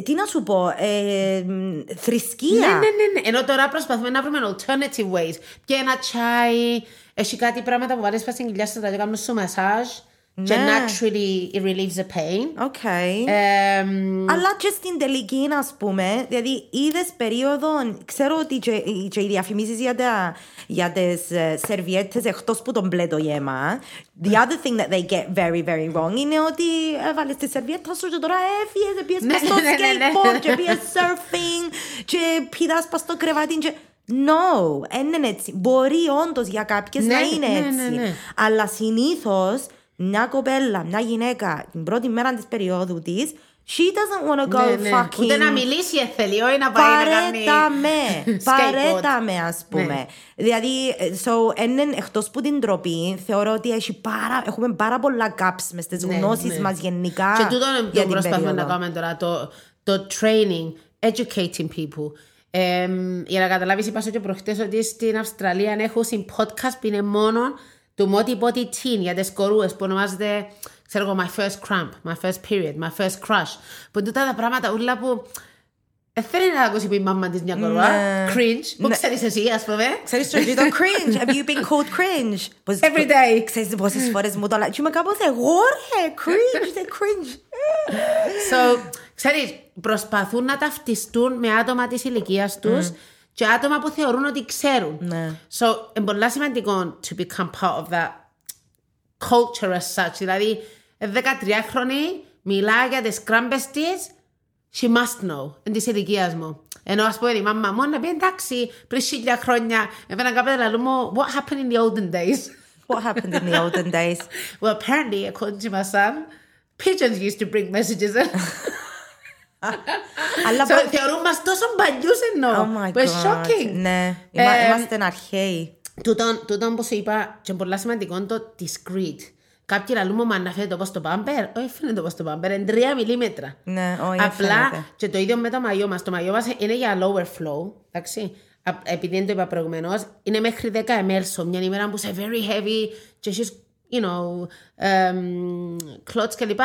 τι να σου πω, ε, θρησκεία. Ναι, ναι, ναι, ενώ τώρα προσπαθούμε να βρούμε alternative ways. Πια ένα τσάι, έχει κάτι πράγματα που βάλεις πας στην κοιλιά σου, θα το κάνουμε σου μασάζ. Και naturally it relieves the pain. Okay. Αλλά και στην τελική, ας πούμε, δηλαδή είδες περίοδο, ξέρω ότι και οι διαφημίσεις για τις σερβιέτες εκτός που τον μπλε το γέμα. The other thing that they get very, very wrong είναι ότι βάλεις τη σερβιέτα σου και τώρα έφυγες, πήγες πας στο skateboard και πήγες surfing και πήδας πας στο κρεβάτι και... No, δεν είναι έτσι. Μπορεί όντως για κάποιες να είναι έτσι. Αλλά συνήθως... Μια κοπέλα, μια γυναίκα, την πρώτη μέρα της περίοδου της, she doesn't want to go ναι, ναι. fucking. Ούτε να μιλήσει, θέλει, όχι να πάει να κάνει. Παρέτα με, ας πούμε. Ναι. Δηλαδή, so, εν, εκτός που την ντροπή, θεωρώ ότι έχει πάρα, έχουμε πάρα πολλά gaps μες στις ναι, γνώσεις ναι. μας γενικά. Και τούτο είναι το προσπαθούμε να κάνουμε τώρα, το, το training. educating people. Ε, για να καταλάβεις, είπα και προχτές ότι στην Αυστραλία έχω στην podcast που είναι μόνο του Modibodi Teen για τις κορούες, που ονομάζεται, ξέρω εγώ, My First Cramp, My First Period, My First Crush, που τούτα τα πράγματα ούλα που δεν θέλει να ακούσει που η μάμα της μια κορούα, cringe, που ξέρεις εσύ, ας πούμε. Ξέρεις το cringe, have you been called cringe? Every day. Ξέρεις πόσες φορές μου το λένε, και με κάπως εγώ ρε, cringe, the cringe. So, ξέρεις, προσπαθούν να ταυτιστούν με άτομα της ηλικίας τους και άτομα που θεωρούν ότι ξέρουν. So, είναι πολύ σημαντικό to become part of that culture as such. Δηλαδή, δεκατριάχρονη μιλάει για τις κράμπες της, she must know, εν της ηλικίας μου. Ενώ ας πούμε η μάμα μου να πει εντάξει, πριν χίλια χρόνια, έπαιρνα κάποια να λέμε, what happened in the olden days? What happened in the olden days? Well, apparently, according to my son, pigeons used to bring messages in. Θεωρούν μας τόσο παλιούς εννοώ. Oh my God. Shocking. Ναι, είμαστε αρχαίοι. Τούτον που σου είπα, και πολλά σημαντικό, το discreet. Κάποιοι λαλούμε, μα να φαίνεται όπως το πάμπερ. Όχι, φαίνεται όπως το πάμπερ, είναι τρία μιλίμετρα. Ναι, όχι, απλά, και το ίδιο με το μαγιό μας. Το μαγιό μας είναι για lower flow, εντάξει. Επειδή δεν το είπα προηγουμένως, είναι μέχρι δέκα μιλιметρ, μια ημέρα που είσαι very heavy και έχεις, you know, clots κλπ.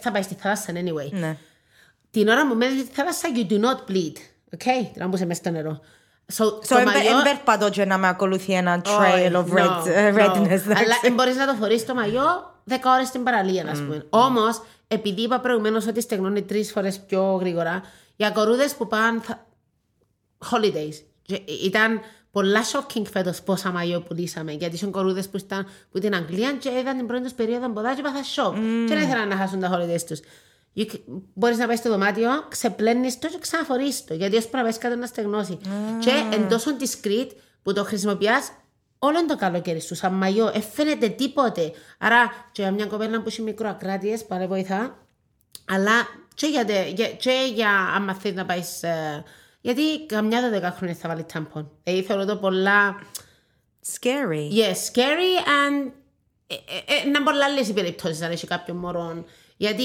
Θα πάει στη θάλασσα, anyway. Την ώρα που μένεις στη θάλασσα, you do not bleed. Okay, την ώρα που είσαι μέσα στο νερό. So, so δεν περπατώ και να με ακολουθεί ένα trail oh, of red, no, uh, redness no. Αλλά μπορείς να το φορείς το μαγιό δέκα ώρες στην παραλία, ας πούμε. Mm. Όμως, επειδή είπα προηγουμένως ότι στεγνώνει τρεις φορές πιο γρήγορα, για κορούδες που πάνε holidays, ήταν πολλά shocking φέτος πόσα μαγιό πουλήσαμε. Γιατί ήταν κορούδες που ήταν που την Αγγλία και είδαν την πρώτη τους περίοδο ποδά και πάθα shock. Mm. Και δεν ήθελαν να χάσουν τα holidays τους. You, μπορείς να πάει στο δωμάτιο, ξεπλένεις το και ξαναφορείς το, γιατί ως πραβές κάτω να στεγνώσει. Mm. Και εντός discreet που το χρησιμοποιάς όλο το καλοκαίρι σου, σαν μαγιό, εφαίνεται τίποτε. Άρα και για μια κοπέλα που έχει μικροακράτειες, πάλι βοηθά, αλλά και για, για, και για άμα θέλεις να πάει, ε, γιατί καμιά δωδεκάχρονη θα βάλει τάμπον. Ε, θέλω το πολλά... Scary. Yes, scary and... Ε, ε, ε, να πολλά άλλες οι περιπτώσεις, αν έχει κάποιον μωρόν. Γιατί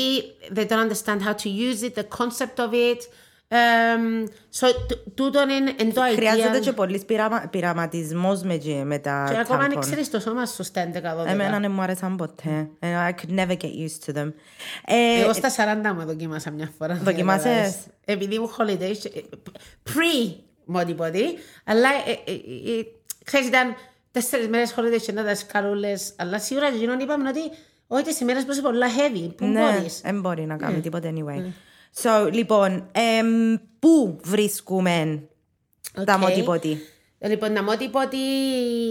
they don't understand how to use it, the concept of it. Um, so, τούτον είναι το idea. Χρειάζεται και πολλής πειραματισμός με τα tampon. Και ακόμα αν ξέρεις το σώμα σου στα έντεκα δώδεκα. Εμένα δεν μου άρεσαν ποτέ. I could never get used to them. Εγώ στα σαράντα μου δοκίμασα μια φορά. Δοκίμασες? Επειδή μου holidays, pre-Modibodi, αλλά ξέρεις ήταν τέσσερις μέρες holidays και να δασκαλούλες, αλλά σίγουρα γίνον είπαμε ότι όχι τις ημέρες που είσαι πολλά heavy, που ναι, μπορείς. Δεν μπορεί να κάνει yeah. τίποτα anyway. Yeah. So, λοιπόν, εμ, πού βρίσκουμε okay. τα Modibodi? Λοιπόν, τα Modibodi,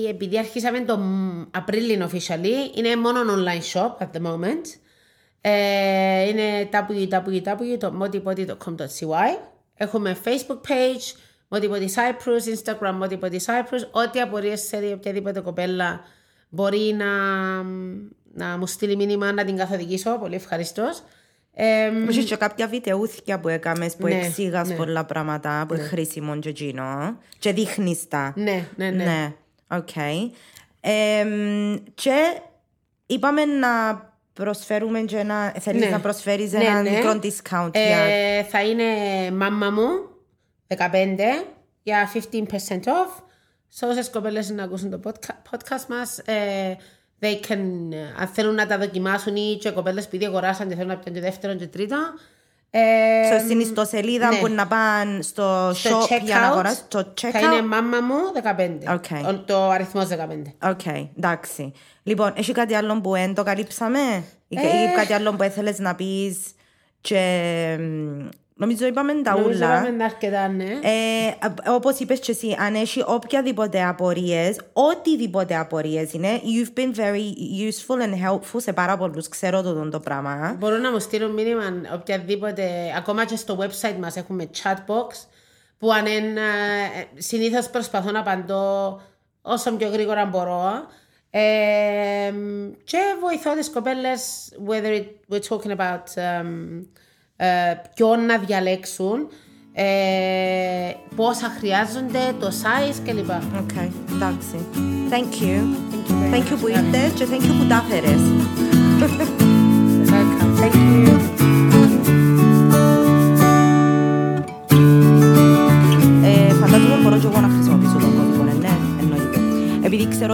επειδή αρχίσαμε το Απρίλιο officially, είναι μόνο online shop at the moment. Ε, είναι double-u double-u double-u dot modibodi dot com dot c y. Έχουμε Facebook page, Modibodi Cyprus, Instagram Modibodi Cyprus. Ό,τι απορίες σε οποιαδήποτε κοπέλα μπορεί να... να μου στείλει μήνυμα να την καθοδηγήσω, πολύ ευχαριστός. Μουσείς και κάποια βιτεούθηκια που έκαμες, που εξήγας πολλά πράγματα, που είναι χρήσιμο και εκείνο, και δείχνεις τα. Ναι, ναι, ναι. Οκ. Και είπαμε να προσφέρουμε και ένα, θέλεις να προσφέρεις ένα μικρό discount. Θα είναι μάμα μου, δεκαπέντε, για fifteen percent off. Σε όσες κοπέλες να ακούσουν το podcast μας, They can, uh, αν θέλουν να τα δοκιμάσουν ή και κοπέλες που αγοράσαν και θέλουν να πιάνουν το δεύτερο και τρίτο. Ε, so, στην ιστοσελίδα ναι. που να πάνε στο, στο shop για να αγοράσουν. Το checkout. Θα είναι μάμα μου δεκαπέντε. Okay. Ο, το αριθμός δεκαπέντε. Οκ, okay, εντάξει. Λοιπόν, έχει κάτι άλλο που εν το καλύψαμε ή ε... κάτι άλλο που ήθελες να πεις και... Νομίζω είπαμε τα ούλα. Νομίζω είπαμε αρκετά, ναι. Ε, όπως είπες και εσύ, αν έχει οποιαδήποτε απορίες, οτιδήποτε απορίες είναι, you've been very useful and helpful σε πάρα πολλούς. Ξέρω το, το πράγμα. Μπορούν να μου στείλουν μήνυμα οποιαδήποτε, ακόμα και στο website μας έχουμε chat box, που αν είναι, συνήθως προσπαθώ να απαντώ όσο πιο γρήγορα μπορώ. Ε, και βοηθώ τις κοπέλες, whether it, we're talking about... Um, Uh, ποιον να διαλέξουν, uh, πόσα χρειάζονται, το size κλπ. Οκ, εντάξει. Thank you. Thank you που ήρθες και thank you που τα έφερες. Thank you.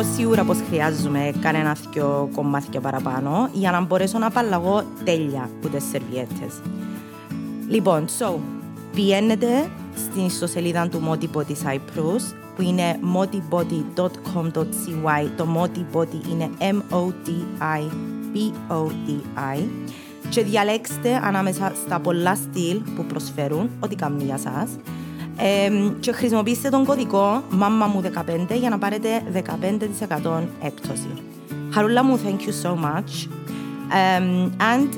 θεωρώ σίγουρα πως χρειάζομαι κανένα δυο κομμάτια παραπάνω για να μπορέσω να απαλλαγώ τέλεια από τις σερβιέτες. Λοιπόν, so, πηγαίνετε στην ιστοσελίδα του Modibodi Cyprus, που είναι modibodi dot com dot c y. Το Modibodi είναι M-O-D-I-B-O-D-I, και διαλέξτε ανάμεσα στα πολλά στυλ που προσφέρουν ό,τι κάνουν για σας. Ε, και χρησιμοποιήστε τον κωδικό μάμα μου δεκαπέντε για να πάρετε δεκαπέντε τοις εκατό έκπτωση. Χαρούλα μου, thank you so much. Um, and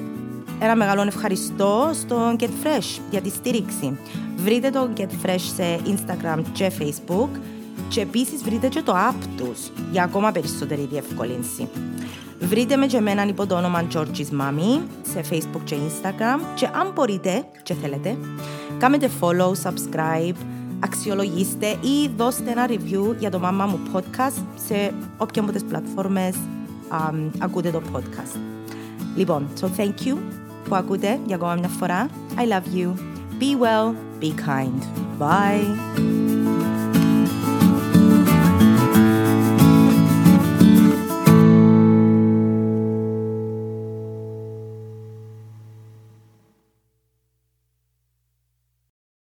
ένα μεγάλο ευχαριστώ στο Get Fresh για τη στήριξη. Βρείτε το Get Fresh σε Instagram και Facebook, και επίσης βρείτε και το app τους για ακόμα περισσότερη διευκολύνση. Βρείτε με και εμένα υπό το όνομα George's Mommy σε Facebook και Instagram, και αν μπορείτε και θέλετε, κάνετε follow, subscribe, αξιολογήστε ή δώστε ένα review για το μάμα μου podcast σε όποια από τις πλατφόρμες α, ακούτε το podcast. Λοιπόν, so thank you που ακούτε για ακόμα μια φορά. I love you. Be well, be kind. Bye.